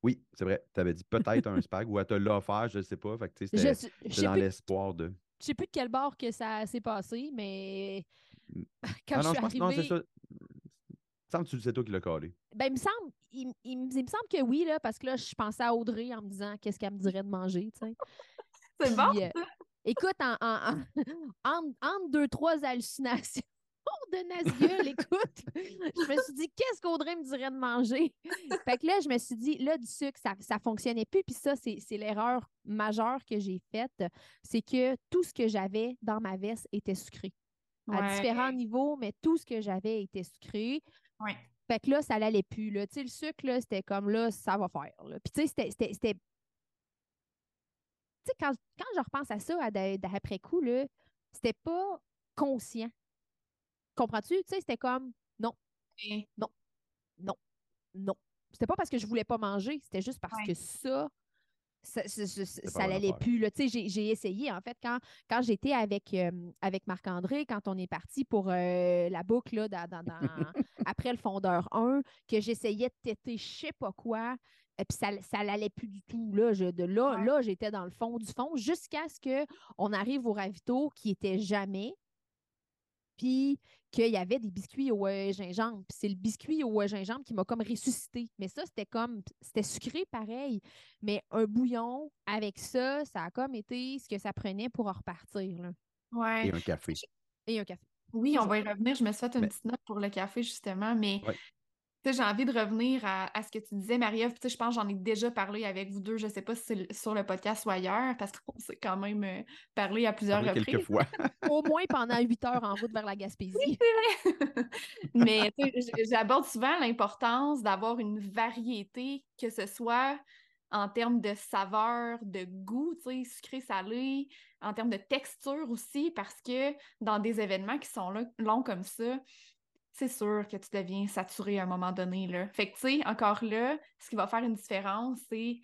Oui, c'est vrai. Tu avais dit peut-être un spag ou elle te l'a offert, je ne sais pas. Fait que, c'était dans l'espoir de... Je ne sais plus de quel bord que ça s'est passé, mais quand je suis arrivée... Non, il me semble que c'est toi qui l'as collé. Ben, il me semble que oui, là, parce que là, je pensais à Audrey en me disant qu'est-ce qu'elle me dirait de manger. C'est puis, bon? Écoute, entre deux, trois hallucinations de Nazgul, écoute, je me suis dit qu'est-ce qu'Audrey me dirait de manger? Fait que là, je me suis dit, là, du sucre, ça fonctionnait plus. Puis ça, c'est l'erreur majeure que j'ai faite. C'est que tout ce que j'avais dans ma veste était sucré. Ouais. À différents niveaux, mais tout ce que j'avais était sucré. Ouais. Fait que là, ça l'allait plus. Là. Tu sais, le sucre, là, c'était comme là, ça va faire. Là. Puis tu sais, c'était... Tu sais, quand je repense à ça d'après coup, là, c'était pas conscient. Comprends-tu? Tu sais, c'était comme non, non, non, non. C'était pas parce que je voulais pas manger, c'était juste parce que ça l'allait plus. Là. Tu sais, j'ai essayé, en fait, quand j'étais avec Marc-André, quand on est parti pour la boucle là, après le fondeur 1, que j'essayais de têter je sais pas quoi, et puis ça l'allait plus du tout. Là, là, j'étais dans le fond du fond jusqu'à ce qu'on arrive au ravito qui était jamais. Puis qu'il y avait des biscuits au gingembre. Puis c'est le biscuit au gingembre qui m'a comme ressuscité. Mais ça, c'était sucré pareil. Mais un bouillon avec ça a comme été ce que ça prenait pour en repartir. Là. Ouais. Et un café. Oui, on va y revenir. Je me suis fait une petite note pour le café, justement. Mais j'ai envie de revenir à ce que tu disais, Marie-Ève. Je pense que j'en ai déjà parlé avec vous deux. Je ne sais pas si c'est sur le podcast ou ailleurs, parce qu'on s'est quand même parlé à plusieurs reprises. Quelques fois. Au moins pendant 8 heures en route vers la Gaspésie. Oui, c'est vrai. Mais j'aborde souvent l'importance d'avoir une variété, que ce soit en termes de saveur, de goût, tu sais, sucré-salé, en termes de texture aussi, parce que dans des événements qui sont longs comme ça, c'est sûr que tu deviens saturé à un moment donné, là. Fait que, tu sais, encore là, ce qui va faire une différence, c'est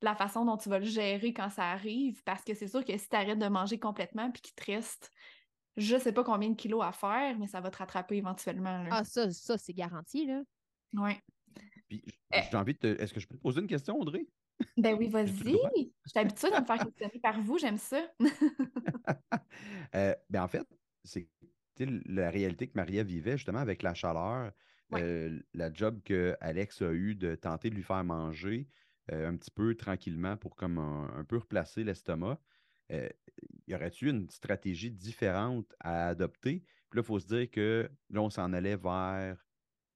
la façon dont tu vas le gérer quand ça arrive, parce que c'est sûr que si tu arrêtes de manger complètement puis qu'il te reste je sais pas combien de kilos à faire, mais ça va te rattraper éventuellement, là. Ah, ça c'est garanti, là. Oui. Puis, j'ai envie de te... Est-ce que je peux te poser une question, Audrey? Ben oui, vas-y. Je suis habituée de me faire questionner par vous, j'aime ça. Ben en fait, c'est la réalité que Marie-Ève vivait justement avec la chaleur, ouais. La job que Alex a eu de tenter de lui faire manger un petit peu tranquillement pour comme un peu replacer l'estomac. Y aurait-tu une stratégie différente à adopter? Puis là, il faut se dire que là, on s'en allait vers,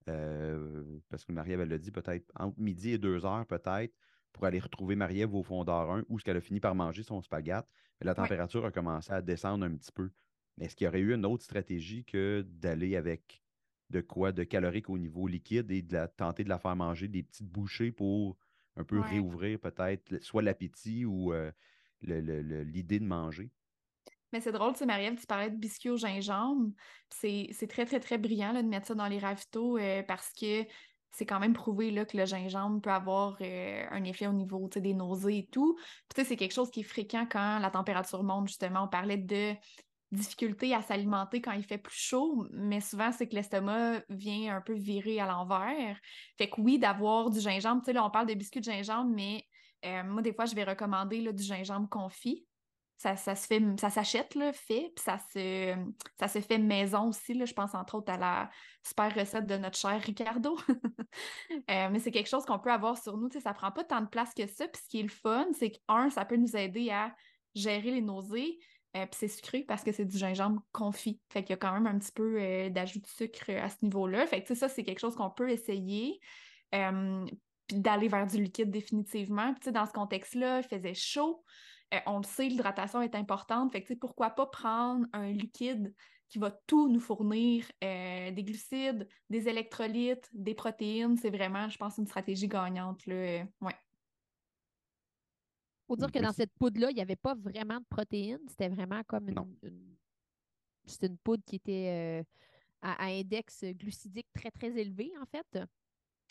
parce que Marie-Ève, elle l'a dit, peut-être entre midi et 2 heures, peut-être, pour aller retrouver Marie-Ève au fond d'or 1, où ce qu'elle a fini par manger son spaghette, la température a commencé à descendre un petit peu. Mais est-ce qu'il y aurait eu une autre stratégie que d'aller avec de quoi de calorique au niveau liquide et de la tenter de la faire manger des petites bouchées pour un peu réouvrir peut-être soit l'appétit ou... l'idée de manger. Mais c'est drôle, tu sais, Marie-Ève, tu parlais de biscuits au gingembre. C'est très, très, très brillant là, de mettre ça dans les ravitaux parce que c'est quand même prouvé là, que le gingembre peut avoir un effet au niveau des nausées et tout. Puis, c'est quelque chose qui est fréquent quand la température monte, justement. On parlait de difficulté à s'alimenter quand il fait plus chaud, mais souvent, c'est que l'estomac vient un peu virer à l'envers. Fait que oui, d'avoir du gingembre, tu sais, là, on parle de biscuits de gingembre, mais moi, des fois, je vais recommander là, du gingembre confit. Ça s'achète, là, fait, puis ça se fait maison aussi. Là, je pense, entre autres, à la super recette de notre cher Ricardo. Mais c'est quelque chose qu'on peut avoir sur nous. Ça prend pas tant de place que ça. Puis ce qui est le fun, c'est que, ça peut nous aider à gérer les nausées. Puis c'est sucré parce que c'est du gingembre confit. Fait qu'il y a quand même un petit peu d'ajout de sucre à ce niveau-là. Fait que ça, c'est quelque chose qu'on peut essayer. Puis d'aller vers du liquide définitivement. Puis, tu sais, dans ce contexte-là, il faisait chaud. On le sait, l'hydratation est importante. Fait que, tu sais, pourquoi pas prendre un liquide qui va tout nous fournir, des glucides, des électrolytes, des protéines. C'est vraiment, je pense, une stratégie gagnante, là. Ouais. Faut dire que dans cette poudre-là, il n'y avait pas vraiment de protéines. C'était vraiment comme une poudre qui était à index glucidique très, très élevé, en fait.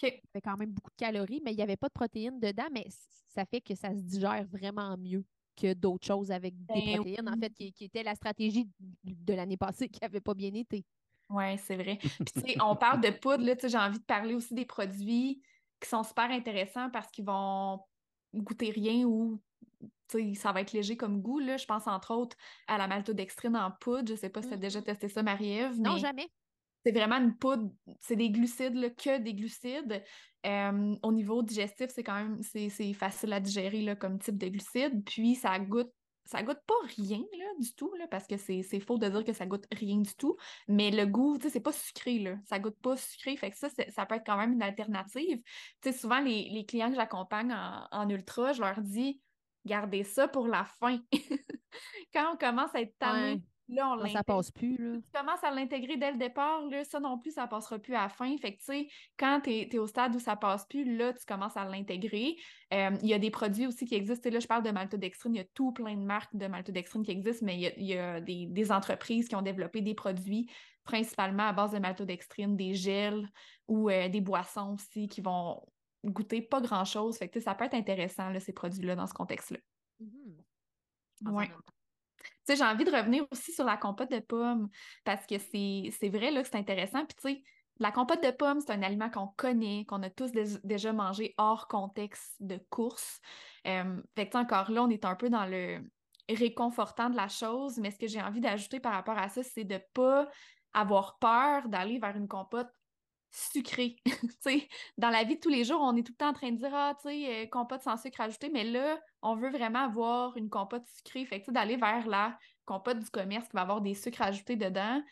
Okay. Ça fait quand même beaucoup de calories, mais il n'y avait pas de protéines dedans, mais ça fait que ça se digère vraiment mieux que d'autres choses avec des protéines, en fait, qui était la stratégie de l'année passée qui n'avait pas bien été. Oui, c'est vrai. Puis, tu sais, on parle de poudre, là, tu sais, j'ai envie de parler aussi des produits qui sont super intéressants parce qu'ils vont goûter rien ou, tu sais, ça va être léger comme goût, là. Je pense, entre autres, à la maltodextrine en poudre. Je ne sais pas si tu as déjà testé ça, Marie-Ève. Non, mais... jamais. C'est vraiment une poudre, c'est des glucides, là, que des glucides. Au niveau digestif, c'est quand même, c'est facile à digérer là, comme type de glucides. Puis, ça goûte pas rien là, du tout, là, parce que c'est faux de dire que ça goûte rien du tout. Mais le goût, tu sais, c'est pas sucré, là. Ça goûte pas sucré. Fait que ça peut être quand même une alternative. Tu sais, souvent, les clients que j'accompagne en ultra, je leur dis, gardez ça pour la fin. Quand on commence à être tanné. Là, on ça passe plus, là. Tu commences à l'intégrer dès le départ, là, ça non plus, ça passera plus à la fin. Fait que, tu sais, quand t'es au stade où ça passe plus, là, tu commences à l'intégrer. Il y a des produits aussi qui existent. Et là, je parle de maltodextrine. Il y a tout plein de marques de maltodextrine qui existent, mais il y a des entreprises qui ont développé des produits principalement à base de maltodextrine, des gels ou des boissons aussi qui vont goûter pas grand-chose. Fait que, tu sais, ça peut être intéressant, là, ces produits-là, dans ce contexte-là. Mm-hmm. Ouais. Tu sais, j'ai envie de revenir aussi sur la compote de pommes parce que c'est vrai là, que c'est intéressant. Puis tu sais, la compote de pommes, c'est un aliment qu'on connaît, qu'on a tous déjà mangé hors contexte de course. Fait que encore là, on est un peu dans le réconfortant de la chose, mais ce que j'ai envie d'ajouter par rapport à ça, c'est de ne pas avoir peur d'aller vers une compote sucrée. Tu sais, dans la vie de tous les jours, on est tout le temps en train de dire « Ah, tu sais, compote sans sucre ajouté », mais là, on veut vraiment avoir une compote sucrée. Fait que, tu sais, d'aller vers la compote du commerce qui va avoir des sucres ajoutés dedans,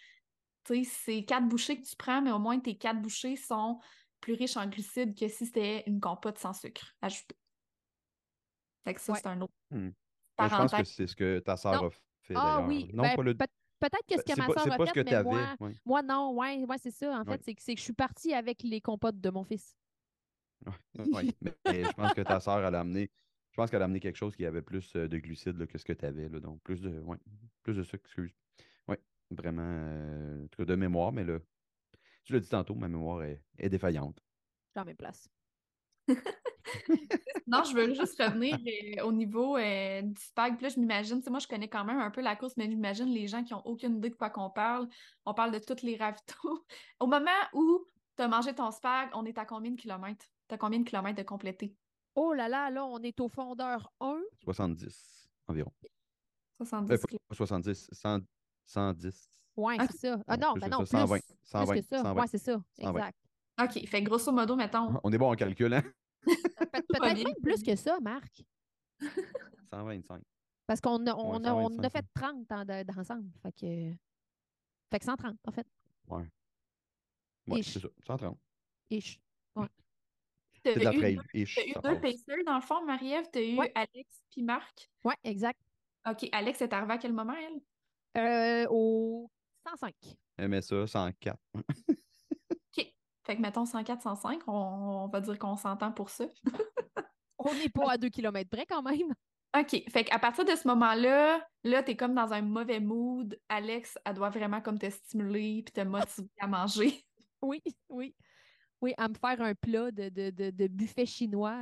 tu sais, c'est 4 bouchées que tu prends, mais au moins tes 4 bouchées sont plus riches en glucides que si c'était une compote sans sucre ajouté. Fait que ça, c'est un autre parenthèse. Je pense que c'est ce que ta sœur a fait, d'ailleurs. Ah oui, non, ben, pas le... Peut-être que ce que ma soeur a fait, mais moi, non, c'est ça. En fait, c'est que je suis partie avec les compotes de mon fils. Oui, mais je pense que ta sœur, elle a amené... Je pense qu'elle a amené quelque chose qui avait plus de glucides là, que ce que tu avais. Là, donc, plus de sucre, excuse. Oui, vraiment, en tout cas, de mémoire, mais là, tu l'as dit tantôt, ma mémoire est défaillante. Je suis en même place. Non, je veux juste revenir au niveau du spag. Puis là, je m'imagine, moi, je connais quand même un peu la course, mais j'imagine les gens qui n'ont aucune idée de quoi qu'on parle. On parle de tous les ravitaux. Au moment où tu as mangé ton spag, on est à combien de kilomètres? Tu as combien de kilomètres de compléter? Oh là là, là, on est au fondeur 1. 70 environ. 110. Oui, okay. C'est ça. Ah non, ben non, plus. 120. Plus que ça. Oui, c'est ça. Exact. 120. OK, fait grosso modo, mettons... On est bon en calcul, hein? Peut-être même plus que ça, Marc. 125. Parce qu'on a fait 30 d'ensemble. Fait que 130, en fait. Oui. Oui, c'est ça. 130. Ish. Oui. T'as eu deux pacers, dans le fond, Marie-Ève. T'as eu Alex puis Marc. Oui, exact. OK. Alex est arrivée à quel moment, elle? Au 105. Mais ça, 104. OK. Fait que mettons 104, 105. On va dire qu'on s'entend pour ça. On n'est pas à 2 km près quand même. OK. Fait qu'à partir de ce moment-là, là, t'es comme dans un mauvais mood. Alex, elle doit vraiment comme te stimuler puis te motiver à manger. Oui, oui. Oui, à me faire un plat de buffet chinois.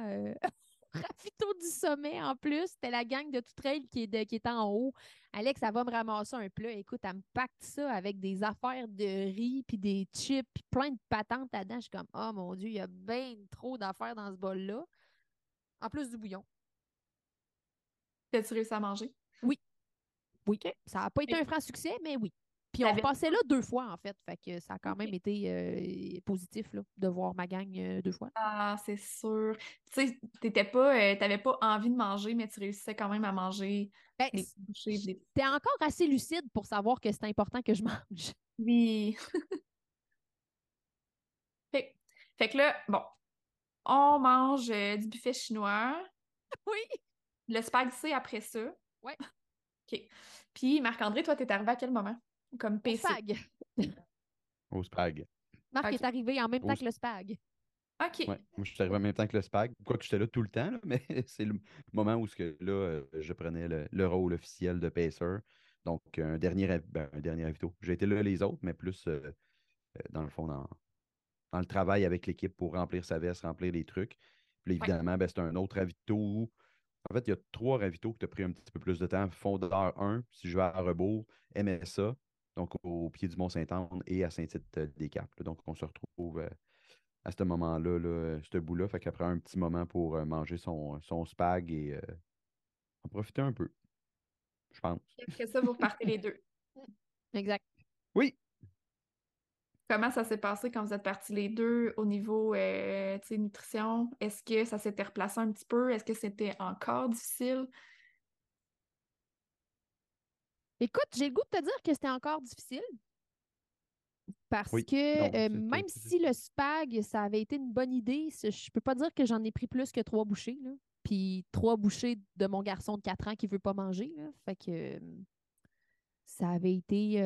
Ravito du sommet, en plus. C'était la gang de Tout.Trail qui est en haut. Alex, elle va me ramasser un plat. Écoute, elle me pacte ça avec des affaires de riz, puis des chips, puis plein de patentes là-dedans. Je suis comme, oh mon Dieu, il y a bien trop d'affaires dans ce bol-là. En plus du bouillon. T'as-tu réussi à manger? Oui. Oui. Okay. Ça n'a pas été un franc succès, mais oui. Puis on passait là deux fois, en fait. Fait que ça a quand même été positif là, de voir ma gang deux fois. Ah, c'est sûr. Tu sais, t'avais pas envie de manger, mais tu réussissais quand même à manger. Ben, t'es encore assez lucide pour savoir que c'est important que je mange. Oui. Fait que là, bon, on mange du buffet chinois. Oui. Le spag, c'est après ça. Oui. OK. Puis Marc-André, toi, t'es arrivé à quel moment? Comme PC. Au spag. Marc est arrivé en même temps que le spag. OK. Ouais, moi, je suis arrivé en même temps que le spag. Quoique j'étais là tout le temps, là, mais c'est le moment où je prenais le rôle officiel de pacer. Donc, un dernier avito. J'ai été là les autres, mais plus dans le fond, dans le travail avec l'équipe pour remplir sa veste, remplir les trucs. Puis évidemment, c'est un autre avito où... En fait, il y a 3 ravitaux que tu as pris un petit peu plus de temps. Fondeur 1, si je vais à rebours, MSA. Donc, au pied du Mont-Saint-Anne et à Saint-Tite-des-Capes. Donc, on se retrouve à ce moment-là, ce bout-là. Fait qu'après un petit moment pour manger son spag et en profiter un peu, je pense. Après ça, vous repartez les deux. Exact. Oui. Comment ça s'est passé quand vous êtes partis les deux au niveau nutrition? Est-ce que ça s'était replacé un petit peu? Est-ce que c'était encore difficile? Écoute, j'ai le goût de te dire que c'était encore difficile parce que même si le spag, ça avait été une bonne idée, je peux pas dire que j'en ai pris plus que 3 bouchées. Là. Puis 3 bouchées de mon garçon de 4 ans qui veut pas manger. Là. Fait que ça avait été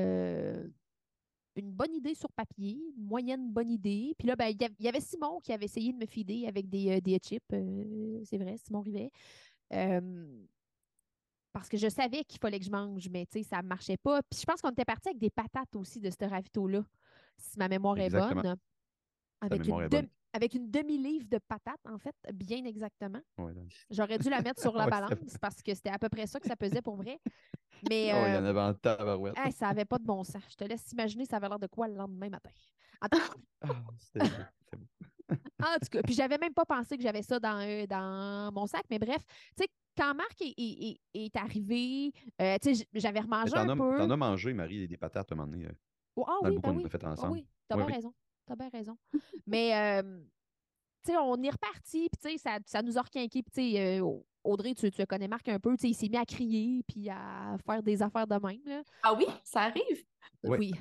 une bonne idée sur papier, une moyenne bonne idée. Puis là, ben, y avait Simon qui avait essayé de me feeder avec des chips. C'est vrai, Simon Rivet. Parce que je savais qu'il fallait que je mange, mais tu sais, ça ne marchait pas. Puis je pense qu'on était parti avec des patates aussi de ce ravito-là, si ma mémoire est bonne. Avec une demi-livre de patates, en fait, bien exactement. Ouais, j'aurais dû la mettre sur la balance parce que c'était à peu près ça que ça pesait pour vrai. Mais il y en avait en tabarouette. Hey, ça n'avait pas de bon sens. Je te laisse imaginer ça avait l'air de quoi le lendemain matin. Attends. C'était bon. En tout cas, puis j'avais même pas pensé que j'avais ça dans mon sac, mais bref, tu sais, quand Marc est arrivé, j'avais remangé un peu. T'en as mangé, Marie, des patates à un moment donné. On a fait ensemble. Oh, oui, t'as bien raison. Mais, tu sais, on est reparti, puis tu sais, ça nous a requinqué. Puis tu sais, Audrey, tu connais Marc un peu, tu sais, il s'est mis à crier, puis à faire des affaires de même. Là. Ah oui, ça arrive? Oui.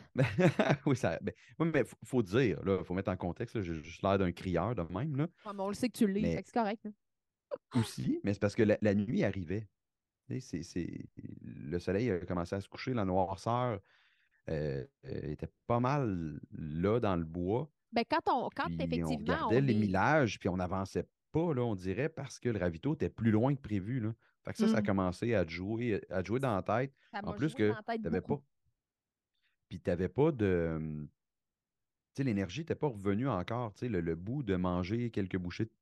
Oui, ça arrive. Oui, mais il faut dire, il faut mettre en contexte, là, j'ai juste l'air d'un crieur de même. Là. Ah, mais on le sait que tu l'es, mais... c'est correct. Là. Aussi, mais c'est parce que la nuit arrivait. Le soleil a commencé à se coucher, la noirceur était pas mal là dans le bois. Bien, quand on regardait les millages, puis on n'avançait pas, là, on dirait, parce que le ravito était plus loin que prévu. Là. Fait que ça a commencé à te jouer dans la tête. Ça en plus que tu n'avais pas. Puis tu n'avais pas de. Tu sais, l'énergie n'était pas revenue encore. Tu sais, le bout de manger quelques bouchées. Tu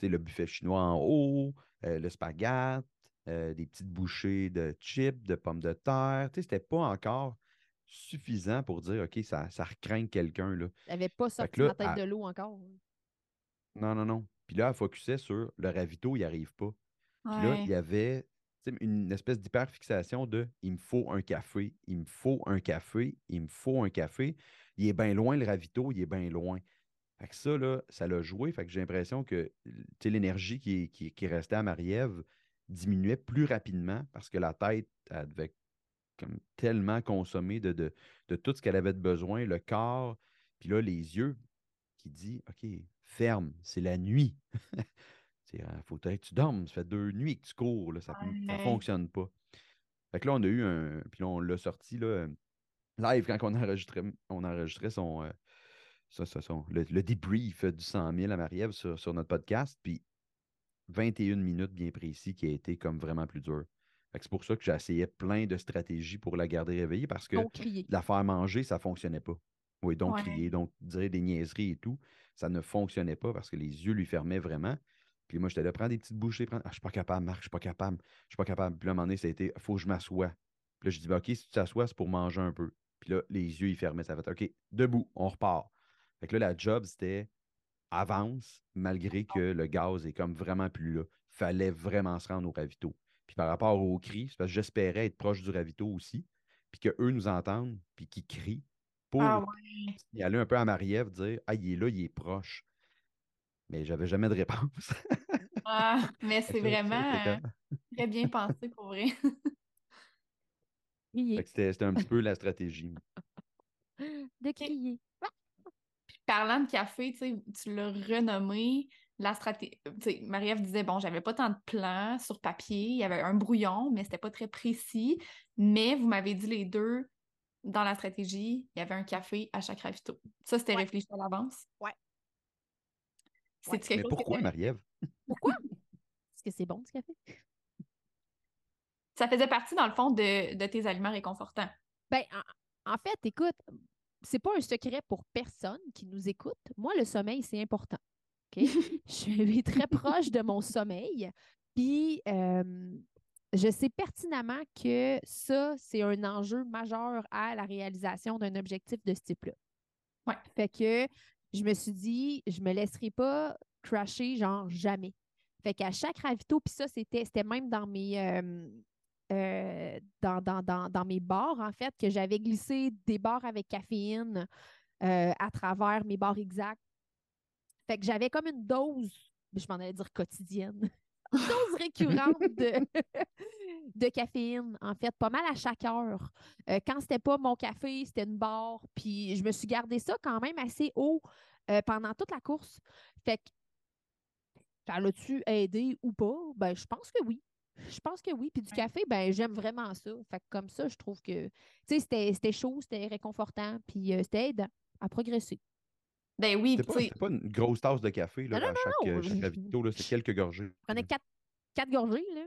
sais, le buffet chinois en haut, le spaghetti, des petites bouchées de chips, de pommes de terre. Tu sais, c'était pas encore suffisant pour dire, OK, ça recraint quelqu'un. Tu n'avais pas sorti la tête de l'eau encore. Non. Puis là, elle focusait sur le ravito, il n'y arrive pas. Puis là, il y avait une espèce d'hyperfixation de « il me faut un café, il me faut un café, il me faut un café. » Il est bien loin, le ravito, il est bien loin. Fait que ça, là, ça l'a joué. Fait que j'ai l'impression que l'énergie qui restait à Marie-Ève diminuait plus rapidement parce que la tête, elle devait comme tellement consommer de tout ce qu'elle avait de besoin, le corps, puis là, les yeux, qui dit « OK, ferme, c'est la nuit. » Il faut que tu dormes, ça fait 2 nuits que tu cours, là, ça ne fonctionne pas. Fait que là, on a eu un... Puis là, on l'a sorti là, live quand on enregistrait le débrief du 100 000 à Marie-Ève sur notre podcast, puis 21 minutes bien précis qui a été comme vraiment plus dur. Fait que c'est pour ça que j'ai essayé plein de stratégies pour la garder réveillée, parce que la faire manger, ça ne fonctionnait pas. Oui, donc crier, donc dire des niaiseries et tout, ça ne fonctionnait pas parce que les yeux lui fermaient vraiment. Puis moi, j'étais là, prends des petites bouchées, prends... Ah, je suis pas capable, Marc, je suis pas capable. Puis là, à un moment donné, ça a été, faut que je m'assoie. Puis là, je dis, OK, si tu t'assois, c'est pour manger un peu. Puis là, les yeux, ils fermaient, ça fait, OK, debout, on repart. Fait que là, la job, c'était avance, malgré que le gaz est comme vraiment plus là. Fallait vraiment se rendre au ravito. Puis par rapport aux cris, c'est parce que j'espérais être proche du ravito aussi, puis qu'eux nous entendent, puis qu'ils crient pour signaler un peu à Marie-Ève, dire, ah, il est là, il est proche. Mais j'avais jamais de réponse. Mais c'est vraiment très bien pensé pour vrai. C'était un petit peu la stratégie. De crier. Puis parlant de café, tu l'as renommé. La stratégie. Marie-Ève disait, bon, j'avais pas tant de plans sur papier. Il y avait un brouillon, mais c'était pas très précis. Mais vous m'avez dit les deux, dans la stratégie, il y avait un café à chaque ravito. Ça, c'était réfléchi à l'avance. Oui. Mais pourquoi, Marie-Ève? Pourquoi? Est-ce que c'est bon, du café? Ça faisait partie, dans le fond, de tes aliments réconfortants. Bien, en fait, écoute, c'est pas un secret pour personne qui nous écoute. Moi, le sommeil, c'est important. Okay? Je suis très proche de mon sommeil. Puis, je sais pertinemment que ça, c'est un enjeu majeur à la réalisation d'un objectif de ce type-là. Oui. Fait que... Je me suis dit, je me laisserai pas crasher, genre, jamais. Fait qu'à chaque ravito, puis ça, c'était même dans mes dans mes bars, en fait, que j'avais glissé des bars avec caféine à travers mes bars exacts. Fait que j'avais comme une dose, je m'en allais dire quotidienne, une dose récurrente de caféine, en fait, pas mal à chaque heure. Quand c'était pas mon café, c'était une barre, puis je me suis gardé ça quand même assez haut pendant toute la course. Fait que, ça l'a-tu aidé ou pas? Ben, je pense que oui. Je pense que oui. Puis du café, ben, j'aime vraiment ça. Fait que comme ça, je trouve que, tu sais, c'était chaud, c'était réconfortant, puis c'était aidant à progresser. Ben oui, c'est pas une grosse tasse de café là, à chaque ravito, là, c'est quelques gorgées. Je prenais 4 gorgées, là.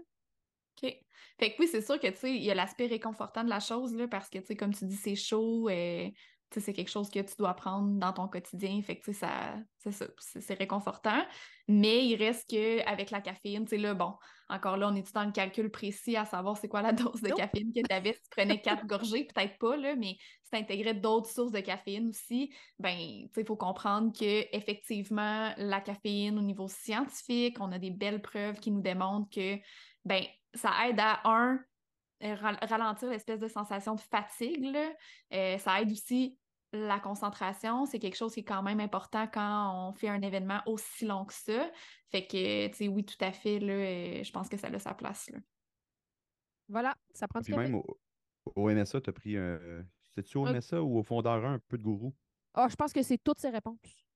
OK. Fait que oui, c'est sûr que, tu sais, il y a l'aspect réconfortant de la chose, là, parce que, tu sais, comme tu dis, c'est chaud, tu sais, c'est quelque chose que tu dois prendre dans ton quotidien, fait que, tu sais, c'est réconfortant, mais il reste qu'avec la caféine, tu sais, là, bon, encore là, on est-tu dans le calcul précis à savoir c'est quoi la dose de caféine que tu avais si tu prenais 4 gorgées, peut-être pas, là, mais si tu intégrais d'autres sources de caféine aussi, ben, tu sais, il faut comprendre qu'effectivement, la caféine, au niveau scientifique, on a des belles preuves qui nous démontrent que, ben, ça aide à, un, ralentir l'espèce de sensation de fatigue, là. Ça aide aussi la concentration. C'est quelque chose qui est quand même important quand on fait un événement aussi long que ça. Fait que, tu sais, oui, tout à fait, là, je pense que ça a sa place, là. Voilà, ça prend du café. Puis même au MSA, t'as pris un... c'est-tu au MSA ou au Fondeur 1, un peu de gourou? Ah, je pense que c'est toutes ces réponses.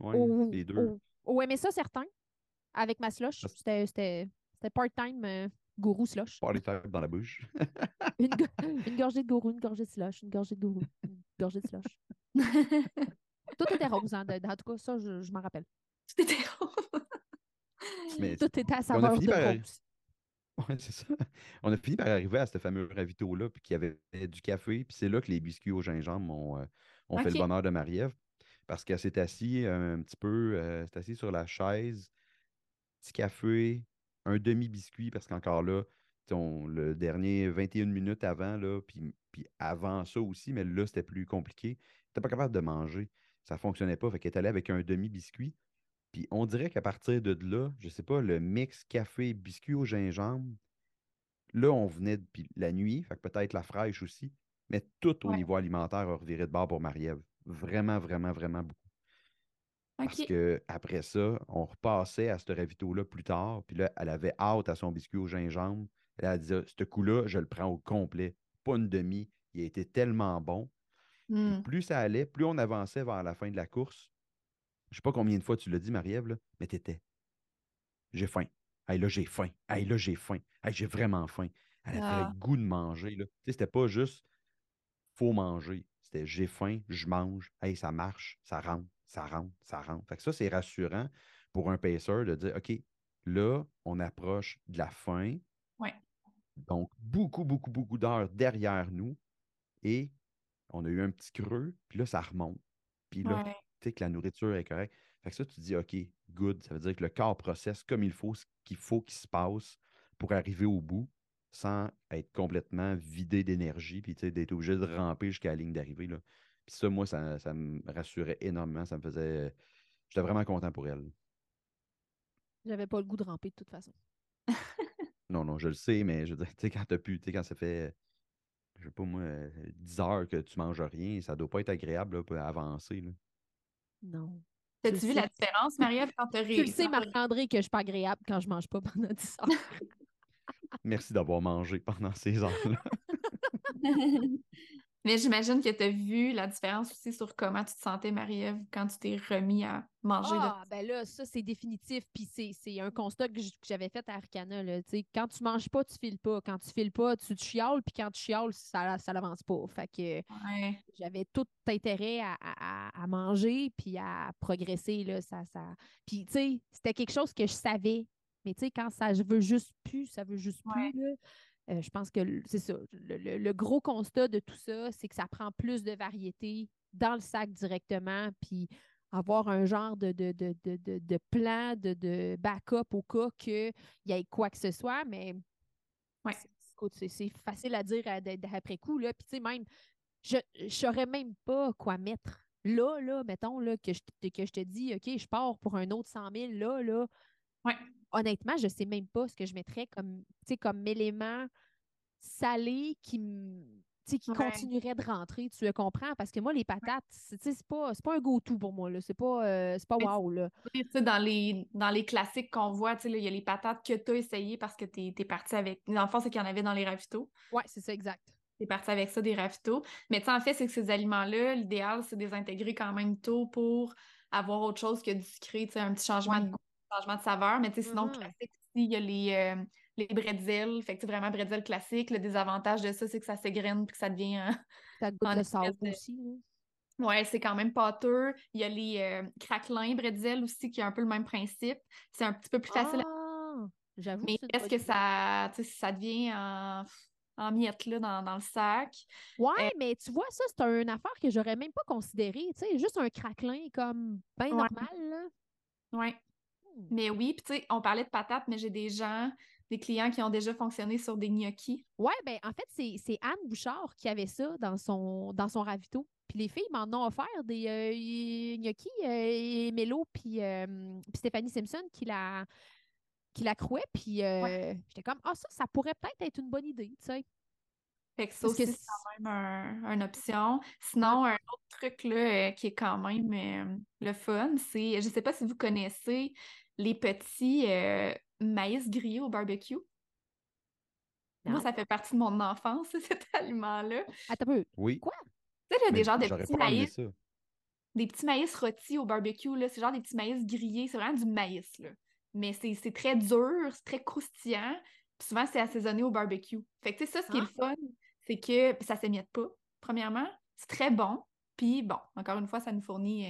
Oui, les deux. Au MSA, certains, avec ma slush, c'était... C'était part-time gourou slush. Part-time dans la bouche. une gorgée de gourou, une gorgée de slush, une gorgée de gourou, une gorgée de slush. Tout était rose, hein, en tout cas, ça, je m'en rappelle. Tout était rose. Mais tout était à saveur de rose. Oui, c'est ça. On a fini par arriver à ce fameux ravito-là, puis qu'il y avait du café, puis c'est là que les biscuits au gingembre ont fait le bonheur de Marie-Ève, parce qu'elle s'est assise un petit peu, s'est assise sur la chaise, petit café, un demi-biscuit, parce qu'encore là, le dernier 21 minutes avant, là, puis avant ça aussi, mais là, c'était plus compliqué. Elle n'était pas capable de manger. Ça ne fonctionnait pas. Fait qu'elle est allée avec un demi-biscuit. Puis on dirait qu'à partir de là, je ne sais pas, le mix café-biscuit au gingembre, là, on venait de, puis la nuit, fait que peut-être la fraîche aussi, mais tout au niveau alimentaire a reviré de bord pour Marie-Ève. Vraiment, vraiment, vraiment beaucoup. Parce qu'après ça, on repassait à ce ravito-là plus tard, puis là, elle avait hâte à son biscuit au gingembre. Elle a dit, ce coup-là, je le prends au complet. Pas une demi. Il a été tellement bon. Mm. Plus ça allait, plus on avançait vers la fin de la course. Je ne sais pas combien de fois tu l'as dit, Marie-Ève, mais t'étais. J'ai faim. Hey, là, j'ai faim. Hey, là, j'ai faim. Hey, j'ai vraiment faim. Elle avait le goût de manger. Là. Tu sais, c'était pas juste faut manger. C'était j'ai faim, je mange. Hey, ça marche, ça rentre, ça rentre, ça rentre. Fait que ça, c'est rassurant pour un paceur de dire OK, là, on approche de la fin. Ouais. Donc, beaucoup, beaucoup, beaucoup d'heures derrière nous et on a eu un petit creux, puis là, ça remonte. Puis là, tu sais que la nourriture est correcte. Fait que ça, tu dis, OK, good. Ça veut dire que le corps processe comme il faut ce qu'il faut qu'il se passe pour arriver au bout sans être complètement vidé d'énergie, puis tu sais, d'être obligé de ramper jusqu'à la ligne d'arrivée. Là. Puis ça, moi, ça me rassurait énormément. Ça me faisait... J'étais vraiment content pour elle. J'avais pas le goût de ramper de toute façon. Non, je le sais, mais je veux dire, tu sais, quand t'as pu, tu sais, quand ça fait, je sais pas moi, 10 heures que tu manges rien, ça doit pas être agréable, là, pour avancer, là. Non. T'as-tu vu la différence, Marie-Ève, quand t'as réussi? Tu le sais, Marc-André, que je suis pas agréable quand je mange pas pendant 10 heures. Merci d'avoir mangé pendant ces heures-là. Mais j'imagine que t'as vu la différence aussi sur comment tu te sentais, Marie-Ève, quand tu t'es remis à manger. Ben là, ça, c'est définitif. Puis c'est un constat que j'avais fait à Arcana. Là. Quand tu manges pas, tu files pas. Quand tu files pas, tu te chiales. Puis quand tu chiales, ça l'avance pas. Fait que j'avais tout intérêt à manger puis à progresser. Là, ça... Puis tu sais, c'était quelque chose que je savais. Mais tu sais, quand ça veut juste plus. Là, je pense que c'est ça. Le gros constat de tout ça, c'est que ça prend plus de variété dans le sac directement, puis avoir un genre de plan, de backup au cas qu'il y ait quoi que ce soit. Mais c'est facile à dire après coup. Là. Puis tu sais, même, je ne saurais même pas quoi mettre là, mettons, là, que je te dis, OK, je pars pour un autre 100 000 là. Ouais. Honnêtement, je ne sais même pas ce que je mettrais comme élément salé qui continuerait de rentrer, tu le comprends? Parce que moi, les patates, c'est pas un go-to pour moi. Là. C'est pas wow. Là. Dans les classiques qu'on voit, il y a les patates que tu as essayées parce que tu es parti avec. Dans le fond, c'est qu'il y en avait dans les ravitaux. Oui, c'est ça, exact. Tu es parti avec ça des ravitaux. Mais en fait, c'est que ces aliments-là, l'idéal, c'est de les intégrer quand même tôt pour avoir autre chose que du sucré, un petit changement de goût. Changement de saveur, mais sinon, classique aussi, il y a les bretzels, fait que vraiment bretzel classique. Le désavantage de ça, c'est que ça s'égrène puis que ça devient... ça goûte le sable aussi. Oui, c'est quand même pâteux. Il y a les craquelins bretzels aussi, qui a un peu le même principe. C'est un petit peu plus facile à... J'avoue. Mais est-ce que ça devient en miettes là, dans le sac? Oui, mais tu vois, ça, c'est une affaire que j'aurais même pas considérée. Juste un craquelin comme bien normal. Oui. Mais oui, puis tu sais, on parlait de patates, mais j'ai des clients qui ont déjà fonctionné sur des gnocchis. Oui, bien, en fait, c'est Anne Bouchard qui avait ça dans son ravito. Puis les filles m'en ont offert des gnocchis, et Mélo, puis Stéphanie Simpson qui la crouait. Puis j'étais comme, ça pourrait peut-être être une bonne idée, tu sais. Fait que ça aussi, c'est quand même une option. Sinon, un autre truc là, qui est quand même le fun, c'est, je ne sais pas si vous connaissez les petits maïs grillés au barbecue. Non. Moi, ça fait partie de mon enfance, cet aliment-là. Attends un peu. Oui. Quoi? Tu sais, des genres de petits maïs. Des petits maïs rôtis au barbecue, là, c'est genre des petits maïs grillés. C'est vraiment du maïs, là. Mais c'est très dur, c'est très croustillant. Puis souvent, c'est assaisonné au barbecue. Fait que, tu sais, ça, ce qui est le fun, c'est que ça s'émiette pas, premièrement. C'est très bon. Puis bon, encore une fois, ça nous fournit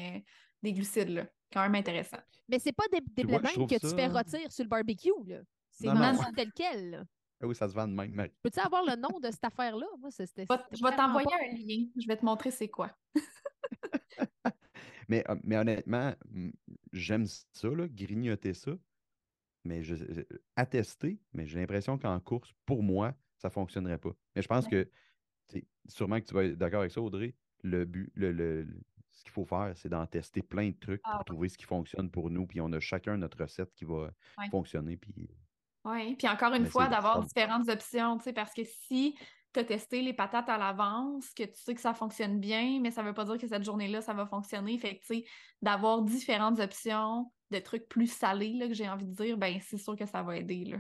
des glucides, là, quand même intéressants. Mais c'est pas des blédins que ça... tu fais rôtir sur le barbecue, là. C'est vraiment tel quel, là. Oui, ça se vend de même. Mais... peux-tu avoir le nom de cette affaire-là? Moi, je vais t'envoyer un lien. Je vais te montrer c'est quoi. mais honnêtement, j'aime ça, là, grignoter ça. Mais à tester, mais j'ai l'impression qu'en course, pour moi, ça ne fonctionnerait pas. Mais je pense que, sûrement que tu vas être d'accord avec ça, Audrey, le but, ce qu'il faut faire, c'est d'en tester plein de trucs pour trouver ce qui fonctionne pour nous. Puis on a chacun notre recette qui va fonctionner. Puis... oui, puis encore une fois, d'avoir différentes options, tu sais, parce que si tu as testé les patates à l'avance, que tu sais que ça fonctionne bien, mais ça ne veut pas dire que cette journée-là, ça va fonctionner. Fait que, tu sais, d'avoir différentes options, de trucs plus salés, là, que j'ai envie de dire, bien, c'est sûr que ça va aider, là.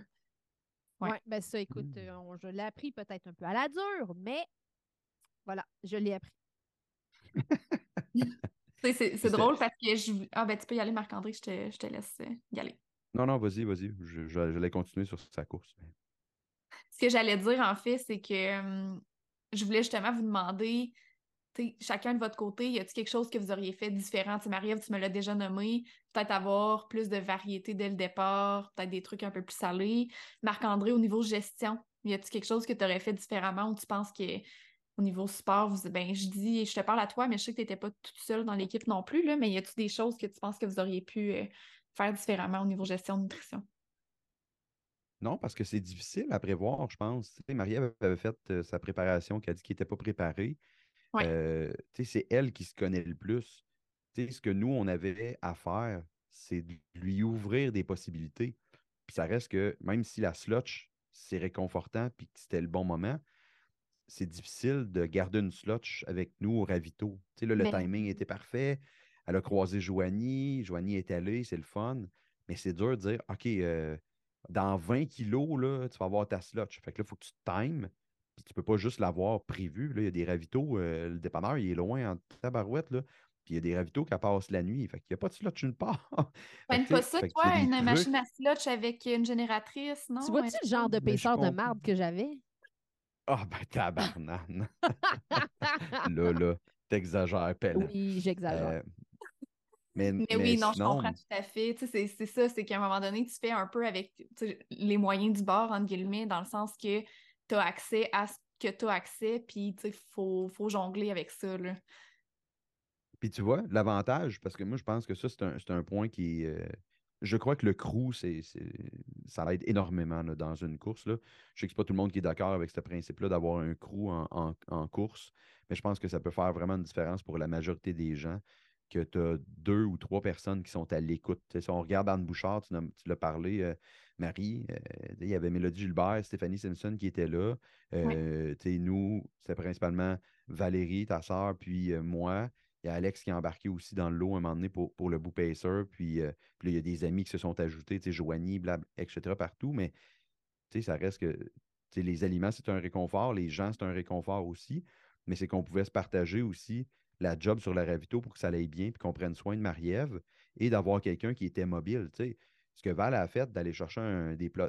Oui, ouais, bien ça, écoute, je l'ai appris peut-être un peu à la dure, mais voilà, je l'ai appris. c'est drôle parce que tu peux y aller, Marc-André, je te laisse y aller. Non, vas-y. Je vais continuer sur sa course. Ce que j'allais dire, en fait, c'est que je voulais justement vous demander, chacun de votre côté, y a-t-il quelque chose que vous auriez fait différent? T'sais, Marie-Ève, tu me l'as déjà nommé. Peut-être avoir plus de variété dès le départ, peut-être des trucs un peu plus salés. Marc-André, au niveau gestion, y a-t-il quelque chose que tu aurais fait différemment ou tu penses qu'au niveau sport, je te parle à toi, mais je sais que tu n'étais pas toute seule dans l'équipe non plus, là, mais y a-t-il des choses que tu penses que vous auriez pu... faire différemment au niveau gestion de nutrition? Non, parce que c'est difficile à prévoir, je pense. T'sais, Marie-Ève avait fait sa préparation qu'elle a dit qu'elle n'était pas préparée. Ouais. C'est elle qui se connaît le plus. T'sais, ce que nous, on avait à faire, c'est de lui ouvrir des possibilités. Puis ça reste que, même si la slotch, c'est réconfortant puis que c'était le bon moment, c'est difficile de garder une slotch avec nous au ravito. Là, le timing était parfait. Elle a croisé Joanie est allée, c'est le fun, mais c'est dur de dire, OK, dans 20 kilos, là, tu vas avoir ta slotch. Fait que là, il faut que tu te times, puis tu ne peux pas juste l'avoir prévu. Là, il y a des ravitaux, le dépanneur, il est loin en tabarouette, là, puis il y a des ravitaux qui passent la nuit. Fait qu'il n'y a pas de slotch nulle part. T'aimes pas ça, toi, une machine à slotch avec une génératrice, non? Tu vois-tu le genre d'épaisseur de marbre que j'avais? Ah, tabarnane! Là, t'exagères, Pelland. Oui, j'exagère. Mais oui, non, sinon... je comprends tout à fait. Tu sais, c'est ça, c'est qu'à un moment donné, tu fais un peu avec les moyens du bord, entre guillemets, dans le sens que tu as accès à ce que tu as accès, puis il faut jongler avec ça, là. Puis tu vois, l'avantage, parce que moi, je pense que ça, c'est un point qui... je crois que le crew, ça l'aide énormément là, dans une course, là. Je sais que c'est pas tout le monde qui est d'accord avec ce principe-là d'avoir un crew en course, mais je pense que ça peut faire vraiment une différence pour la majorité des gens. Que tu as 2 ou 3 personnes qui sont à l'écoute. T'sais, si on regarde Anne Bouchard, tu l'as parlé, Marie, il y avait Mélodie Gilbert, Stéphanie Simpson qui étaient là. Nous, c'est principalement Valérie, ta sœur, puis moi. Il y a Alex qui a embarqué aussi dans le lot un moment donné pour le bout pacer. Puis il y a des amis qui se sont ajoutés, Joanie, blab, etc. partout. Mais ça reste que les aliments, c'est un réconfort. Les gens, c'est un réconfort aussi. Mais c'est qu'on pouvait se partager aussi la job sur la ravito pour que ça aille bien puis qu'on prenne soin de Marie-Ève et d'avoir quelqu'un qui était mobile. T'sais. Ce que Val a fait, d'aller chercher un plat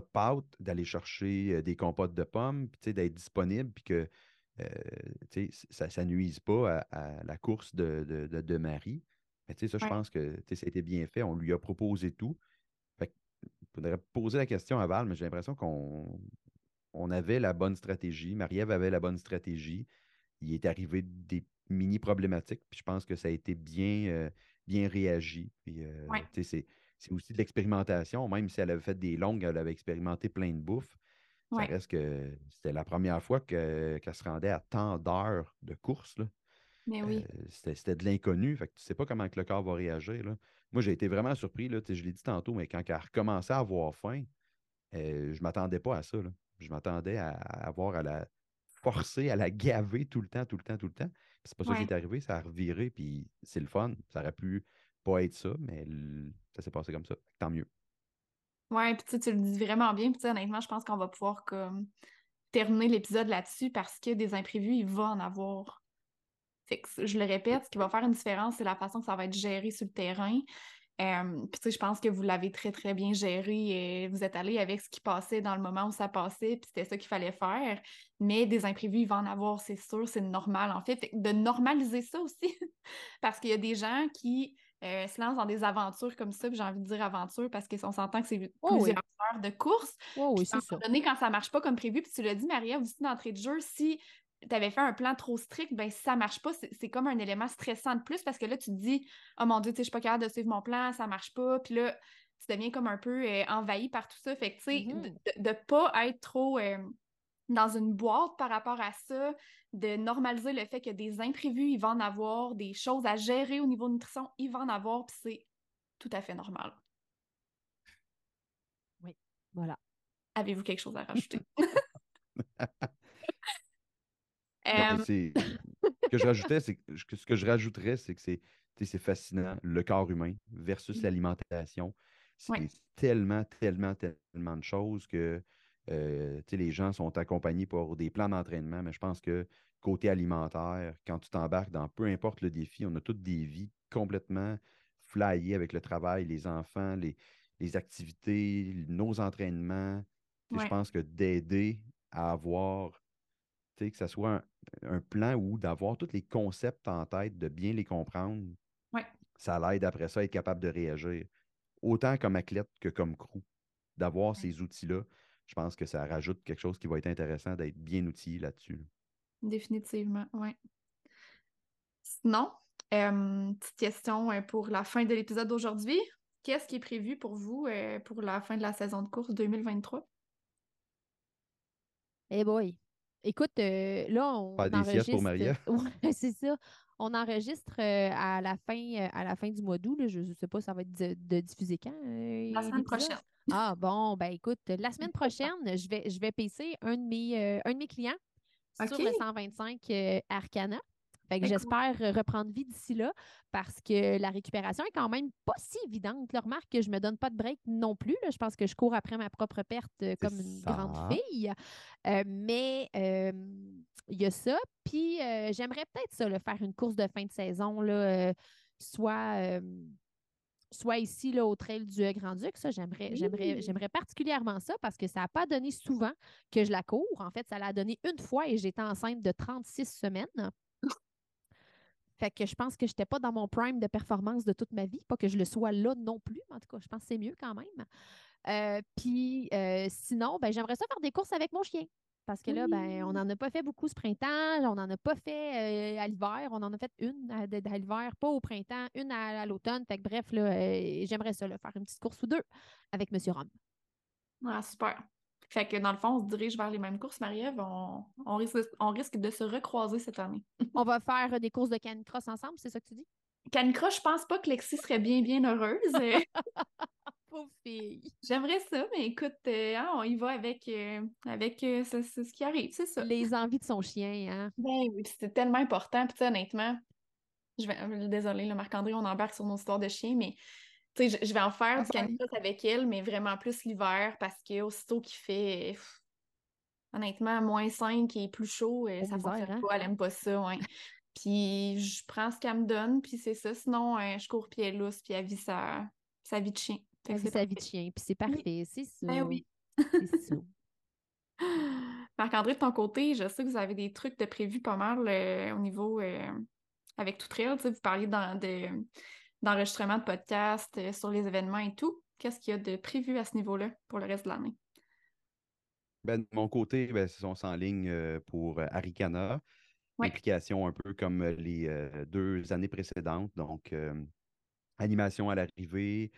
de pâtes, d'aller chercher des compotes de pommes, puis d'être disponible puis que ça ne nuise pas à la course de Marie. Mais ça, je pense que ça a été bien fait. On lui a proposé tout. Il faudrait poser la question à Val, mais j'ai l'impression qu'on avait la bonne stratégie. Marie-Ève avait la bonne stratégie. Il est arrivé des mini-problématiques, puis je pense que ça a été bien réagi. Puis, c'est aussi de l'expérimentation. Même si elle avait fait des longues, elle avait expérimenté plein de bouffe. Ouais. Ça reste que c'était la première fois qu'elle se rendait à tant d'heures de course, là. Mais oui. C'était de l'inconnu. Fait que tu ne sais pas comment que le corps va réagir, là. Moi, j'ai été vraiment surpris, là, je l'ai dit tantôt, mais quand elle recommençait à avoir faim, je ne m'attendais pas à ça, là. Je m'attendais à avoir à la... forcée à la gaver tout le temps. Puis c'est pas ça qui est arrivé, ça a reviré, puis c'est le fun. Ça aurait pu pas être ça, mais ça s'est passé comme ça. Tant mieux. Oui, puis tu le dis vraiment bien. Puis honnêtement, je pense qu'on va pouvoir comme terminer l'épisode là-dessus parce que des imprévus, il va en avoir. Fait que, je le répète, ce qui va faire une différence, c'est la façon que ça va être géré sur le terrain. Puis tu sais, je pense que vous l'avez très, très bien géré et vous êtes allé avec ce qui passait dans le moment où ça passait, puis c'était ça qu'il fallait faire. Mais des imprévus, il va en avoir, c'est sûr, c'est normal en fait. Fait que de normaliser ça aussi, parce qu'il y a des gens qui se lancent dans des aventures comme ça, puis j'ai envie de dire aventure parce qu'on s'entend que c'est plusieurs heures de course. Oh oui, c'est ça. Donné, quand ça marche pas comme prévu, puis tu l'as dit, Marie-Ève, aussi d'entrée de jeu, si tu avais fait un plan trop strict, ben ça marche pas, c'est comme un élément stressant de plus parce que là, tu te dis « Oh mon Dieu, tu sais, je suis pas capable de suivre mon plan, ça marche pas. » Puis là, tu deviens comme un peu envahi par tout ça. Fait que, tu sais, de pas être trop dans une boîte par rapport à ça, de normaliser le fait que des imprévus, il va en avoir, des choses à gérer au niveau nutrition, il va en avoir, puis c'est tout à fait normal. Oui, voilà. Avez-vous quelque chose à rajouter? Non, ce que je rajouterais, c'est que c'est fascinant, le corps humain versus l'alimentation. C'est tellement de choses que les gens sont accompagnés pour des plans d'entraînement, mais je pense que côté alimentaire, quand tu t'embarques dans peu importe le défi, on a toutes des vies complètement flyées avec le travail, les enfants, les activités, nos entraînements. Je pense que d'aider à avoir... que ce soit un plan ou d'avoir tous les concepts en tête, de bien les comprendre, ça l'aide après ça à être capable de réagir. Autant comme athlète que comme crew, d'avoir ces outils-là, je pense que ça rajoute quelque chose qui va être intéressant d'être bien outillé là-dessus. Définitivement, oui. Sinon, petite question pour la fin de l'épisode d'aujourd'hui. Qu'est-ce qui est prévu pour vous pour la fin de la saison de course 2023? Hey boy! Écoute, là, on enregistre... Pas des siestes pour Marie-Ève. Oui, c'est ça. On enregistre à la fin du mois d'août. Là, je ne sais pas, ça va être de diffuser quand? La semaine prochaine. Ah bon, ben écoute, la semaine prochaine, je vais pisser un de mes clients sur le 125 Arcana. Fait que j'espère reprendre vie d'ici là parce que la récupération est quand même pas si évidente. Là, remarque que je me donne pas de break non plus. Là. Je pense que je cours après ma propre perte comme une grande fille. Mais il y a ça. Puis j'aimerais peut-être ça, là, faire une course de fin de saison, là, soit ici là, au Trail du Grand-Duc, ça, j'aimerais particulièrement ça parce que ça n'a pas donné souvent que je la cours. En fait, ça l'a donné une fois et j'étais enceinte de 36 semaines. Fait que je pense que je n'étais pas dans mon prime de performance de toute ma vie. Pas que je le sois là non plus, mais en tout cas, je pense que c'est mieux quand même. Puis sinon, ben, j'aimerais ça faire des courses avec mon chien. Parce que là, ben, on n'en a pas fait beaucoup ce printemps. On n'en a pas fait à l'hiver. On en a fait une à l'hiver, pas au printemps, une à l'automne. Fait que bref, là, j'aimerais ça, là, faire une petite course ou deux avec M. Rome. Ah, super. Fait que dans le fond, on se dirige vers les mêmes courses, Marie-Ève. On risque de se recroiser cette année. On va faire des courses de canicross ensemble, c'est ça que tu dis? Canicross, je pense pas que Lexie serait bien heureuse. Pauvre fille! J'aimerais ça, mais écoute, on y va avec ce qui arrive, c'est ça. Les envies de son chien, hein? Ben oui, c'est tellement important. Puis honnêtement, désolée, le Marc-André, on embarque sur nos histoires de chiens, mais... Je vais en faire du canicross avec elle, mais vraiment plus l'hiver parce qu'aussitôt qu'il fait honnêtement -5 et plus chaud, ça ne fonctionne pas, elle n'aime pas ça. Ouais. Puis je prends ce qu'elle me donne, puis c'est ça. Sinon, je cours pieds lousse, puis elle vit sa vie de chien. Elle vit sa vie de chien, puis c'est parfait, c'est ça. Ben oui. C'est ça. Marc-André, de ton côté, je sais que vous avez des trucs de prévu pas mal au niveau avec Tout.Trail. Vous parliez d'enregistrement de podcasts, sur les événements et tout. Qu'est-ce qu'il y a de prévu à ce niveau-là pour le reste de l'année? Ben, de mon côté, on s'enligne pour Arcana, application un peu comme les 2 années précédentes. Donc, animation à l'arrivée,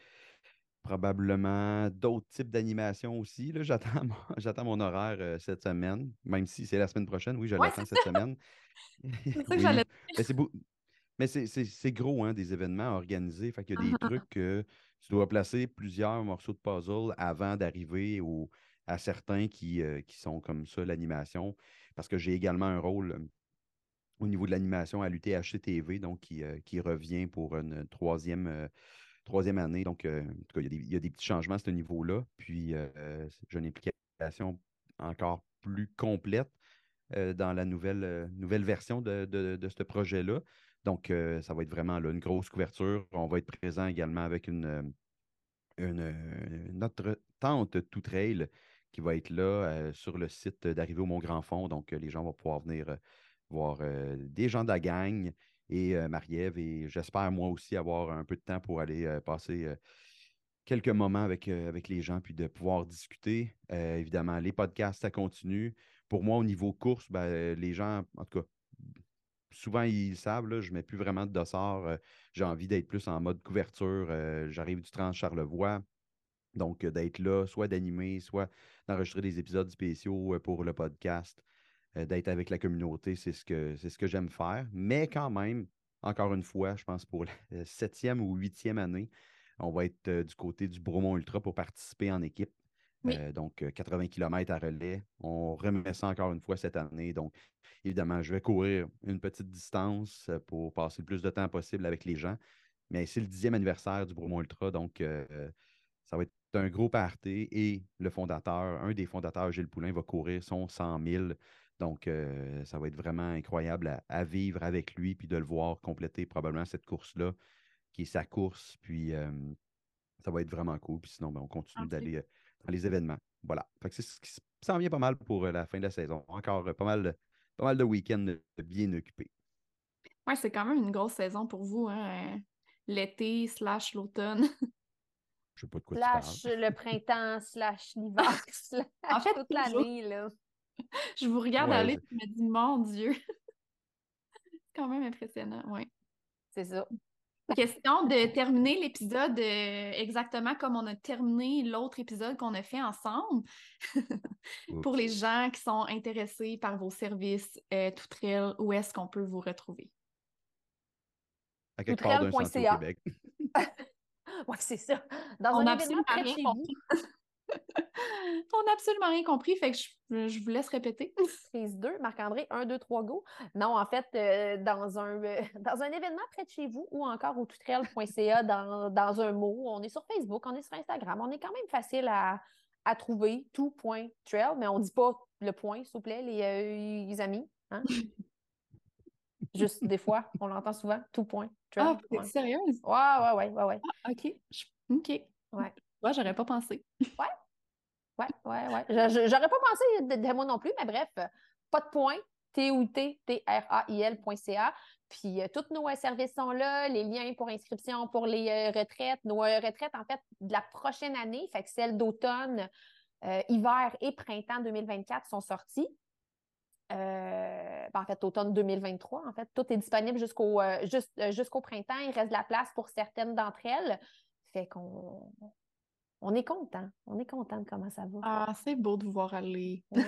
probablement d'autres types d'animations aussi. Là, j'attends mon horaire cette semaine, même si c'est la semaine prochaine. Oui, je l'attends cette semaine. C'est ça que j'allais dire. Ben, c'est beau. Mais c'est gros, hein, des événements organisés. Fait qu'il y a des trucs que tu dois placer plusieurs morceaux de puzzle avant d'arriver à certains qui sont comme ça, l'animation. Parce que j'ai également un rôle au niveau de l'animation à l'UTHC-TV, donc qui revient pour une troisième année. Donc, en tout cas, il y a des petits changements à ce niveau-là. Puis, j'ai une implication encore plus complète dans la nouvelle version de ce projet-là. Donc, ça va être vraiment là, une grosse couverture. On va être présent également avec notre tente Tout.Trail qui va être là sur le site d'arrivée au Mont-Grand-Fond. Donc, les gens vont pouvoir venir voir des gens de la gang et Marie-Ève. Et j'espère, moi aussi, avoir un peu de temps pour aller passer quelques moments avec les gens puis de pouvoir discuter. Évidemment, les podcasts, ça continue. Pour moi, au niveau course, ben, les gens, en tout cas, souvent, ils savent, là, je ne mets plus vraiment de dossard. J'ai envie d'être plus en mode couverture. J'arrive du Trans-Charlevoix. Donc, d'être là, soit d'animer, soit d'enregistrer des épisodes spéciaux pour le podcast, d'être avec la communauté, c'est ce que j'aime faire. Mais quand même, encore une fois, je pense pour la 7e ou 8e année, on va être du côté du Bromont Ultra pour participer en équipe. Oui. Donc, 80 km à relais. On remet ça encore une fois cette année. Donc, évidemment, je vais courir une petite distance pour passer le plus de temps possible avec les gens. Mais c'est le 10e anniversaire du Bromont Ultra. Donc, ça va être un gros party et le fondateur, un des fondateurs, Gilles Poulin, va courir son 100 000. Donc, ça va être vraiment incroyable à vivre avec lui puis de le voir compléter probablement cette course-là qui est sa course. Puis, ça va être vraiment cool. Puis sinon, ben, on continue d'aller dans les événements. Voilà. Fait que c'est ce qui s'en vient pas mal pour la fin de la saison. Encore pas mal de week-ends bien occupés. Oui, c'est quand même une grosse saison pour vous, hein? L'été / l'automne. Je sais pas de quoi tu parles. Le printemps / l'hiver en fait, toute l'année, là. Je vous regarde aller et je me dis, mon Dieu! C'est quand même impressionnant, oui. C'est ça. Question de terminer l'épisode exactement comme on a terminé l'autre épisode qu'on a fait ensemble. Pour les gens qui sont intéressés par vos services, Tout.Trail, où est-ce qu'on peut vous retrouver? À quelque part d'un centre au Québec. Oui, c'est ça. Dans on n'a absolument rien compris. On n'a absolument rien compris, fait que je vous laisse répéter. Prise 2, Marc-André, 1, 2, 3, go. Non, en fait, dans un événement près de chez vous ou encore au Tout.Trail.ca dans un mot. On est sur Facebook, on est sur Instagram. On est quand même facile à trouver, Tout.Trail, mais on ne dit pas le point, s'il vous plaît, les amis. Hein? Juste des fois, on l'entend souvent, Tout.Trail. Ah, t'es sérieuse? Ouais. Ah, OK. Ouais. Moi, j'aurais pas pensé. Ouais. J'aurais pas pensé de moi non plus, mais bref, pas de point, Tout.Trail.ca. Puis, tous nos services sont là, les liens pour inscription pour les retraites, nos retraites, en fait, de la prochaine année, fait que celles d'automne, hiver et printemps 2024 sont sorties. En fait, automne 2023, en fait, tout est disponible jusqu'au printemps. Il reste de la place pour certaines d'entre elles. Fait qu'on est content. On est content de comment ça va. Ah, c'est beau de vous voir aller. Ouais.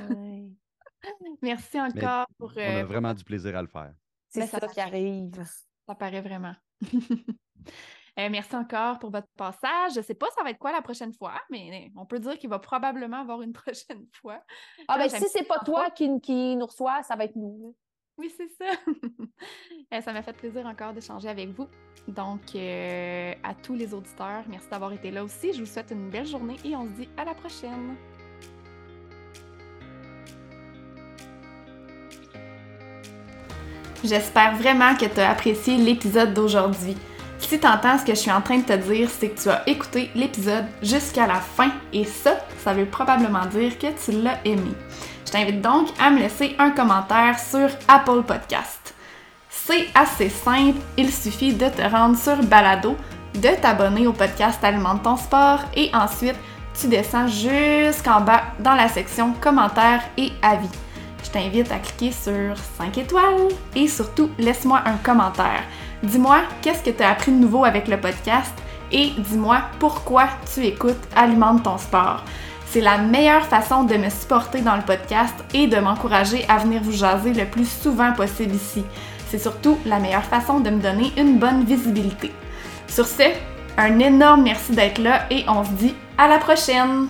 Merci encore. On a vraiment du plaisir à le faire. C'est ça qui arrive. Ça paraît vraiment. Merci encore pour votre passage. Je ne sais pas ça va être quoi la prochaine fois, mais on peut dire qu'il va probablement avoir une prochaine fois. Ah ben si c'est pas toi qui nous reçoit, ça va être nous. Oui, c'est ça. Ça m'a fait plaisir encore d'échanger avec vous. Donc, à tous les auditeurs, merci d'avoir été là aussi. Je vous souhaite une belle journée et on se dit à la prochaine. J'espère vraiment que tu as apprécié l'épisode d'aujourd'hui. Si t'entends ce que je suis en train de te dire, c'est que tu as écouté l'épisode jusqu'à la fin et ça veut probablement dire que tu l'as aimé. Je t'invite donc à me laisser un commentaire sur Apple Podcast. C'est assez simple, il suffit de te rendre sur Balado, de t'abonner au podcast Alimente ton sport et ensuite tu descends jusqu'en bas dans la section commentaires et avis. Je t'invite à cliquer sur 5 étoiles et surtout laisse-moi un commentaire. Dis-moi qu'est-ce que tu as appris de nouveau avec le podcast et dis-moi pourquoi tu écoutes Alimente ton sport. C'est la meilleure façon de me supporter dans le podcast et de m'encourager à venir vous jaser le plus souvent possible ici. C'est surtout la meilleure façon de me donner une bonne visibilité. Sur ce, un énorme merci d'être là et on se dit à la prochaine!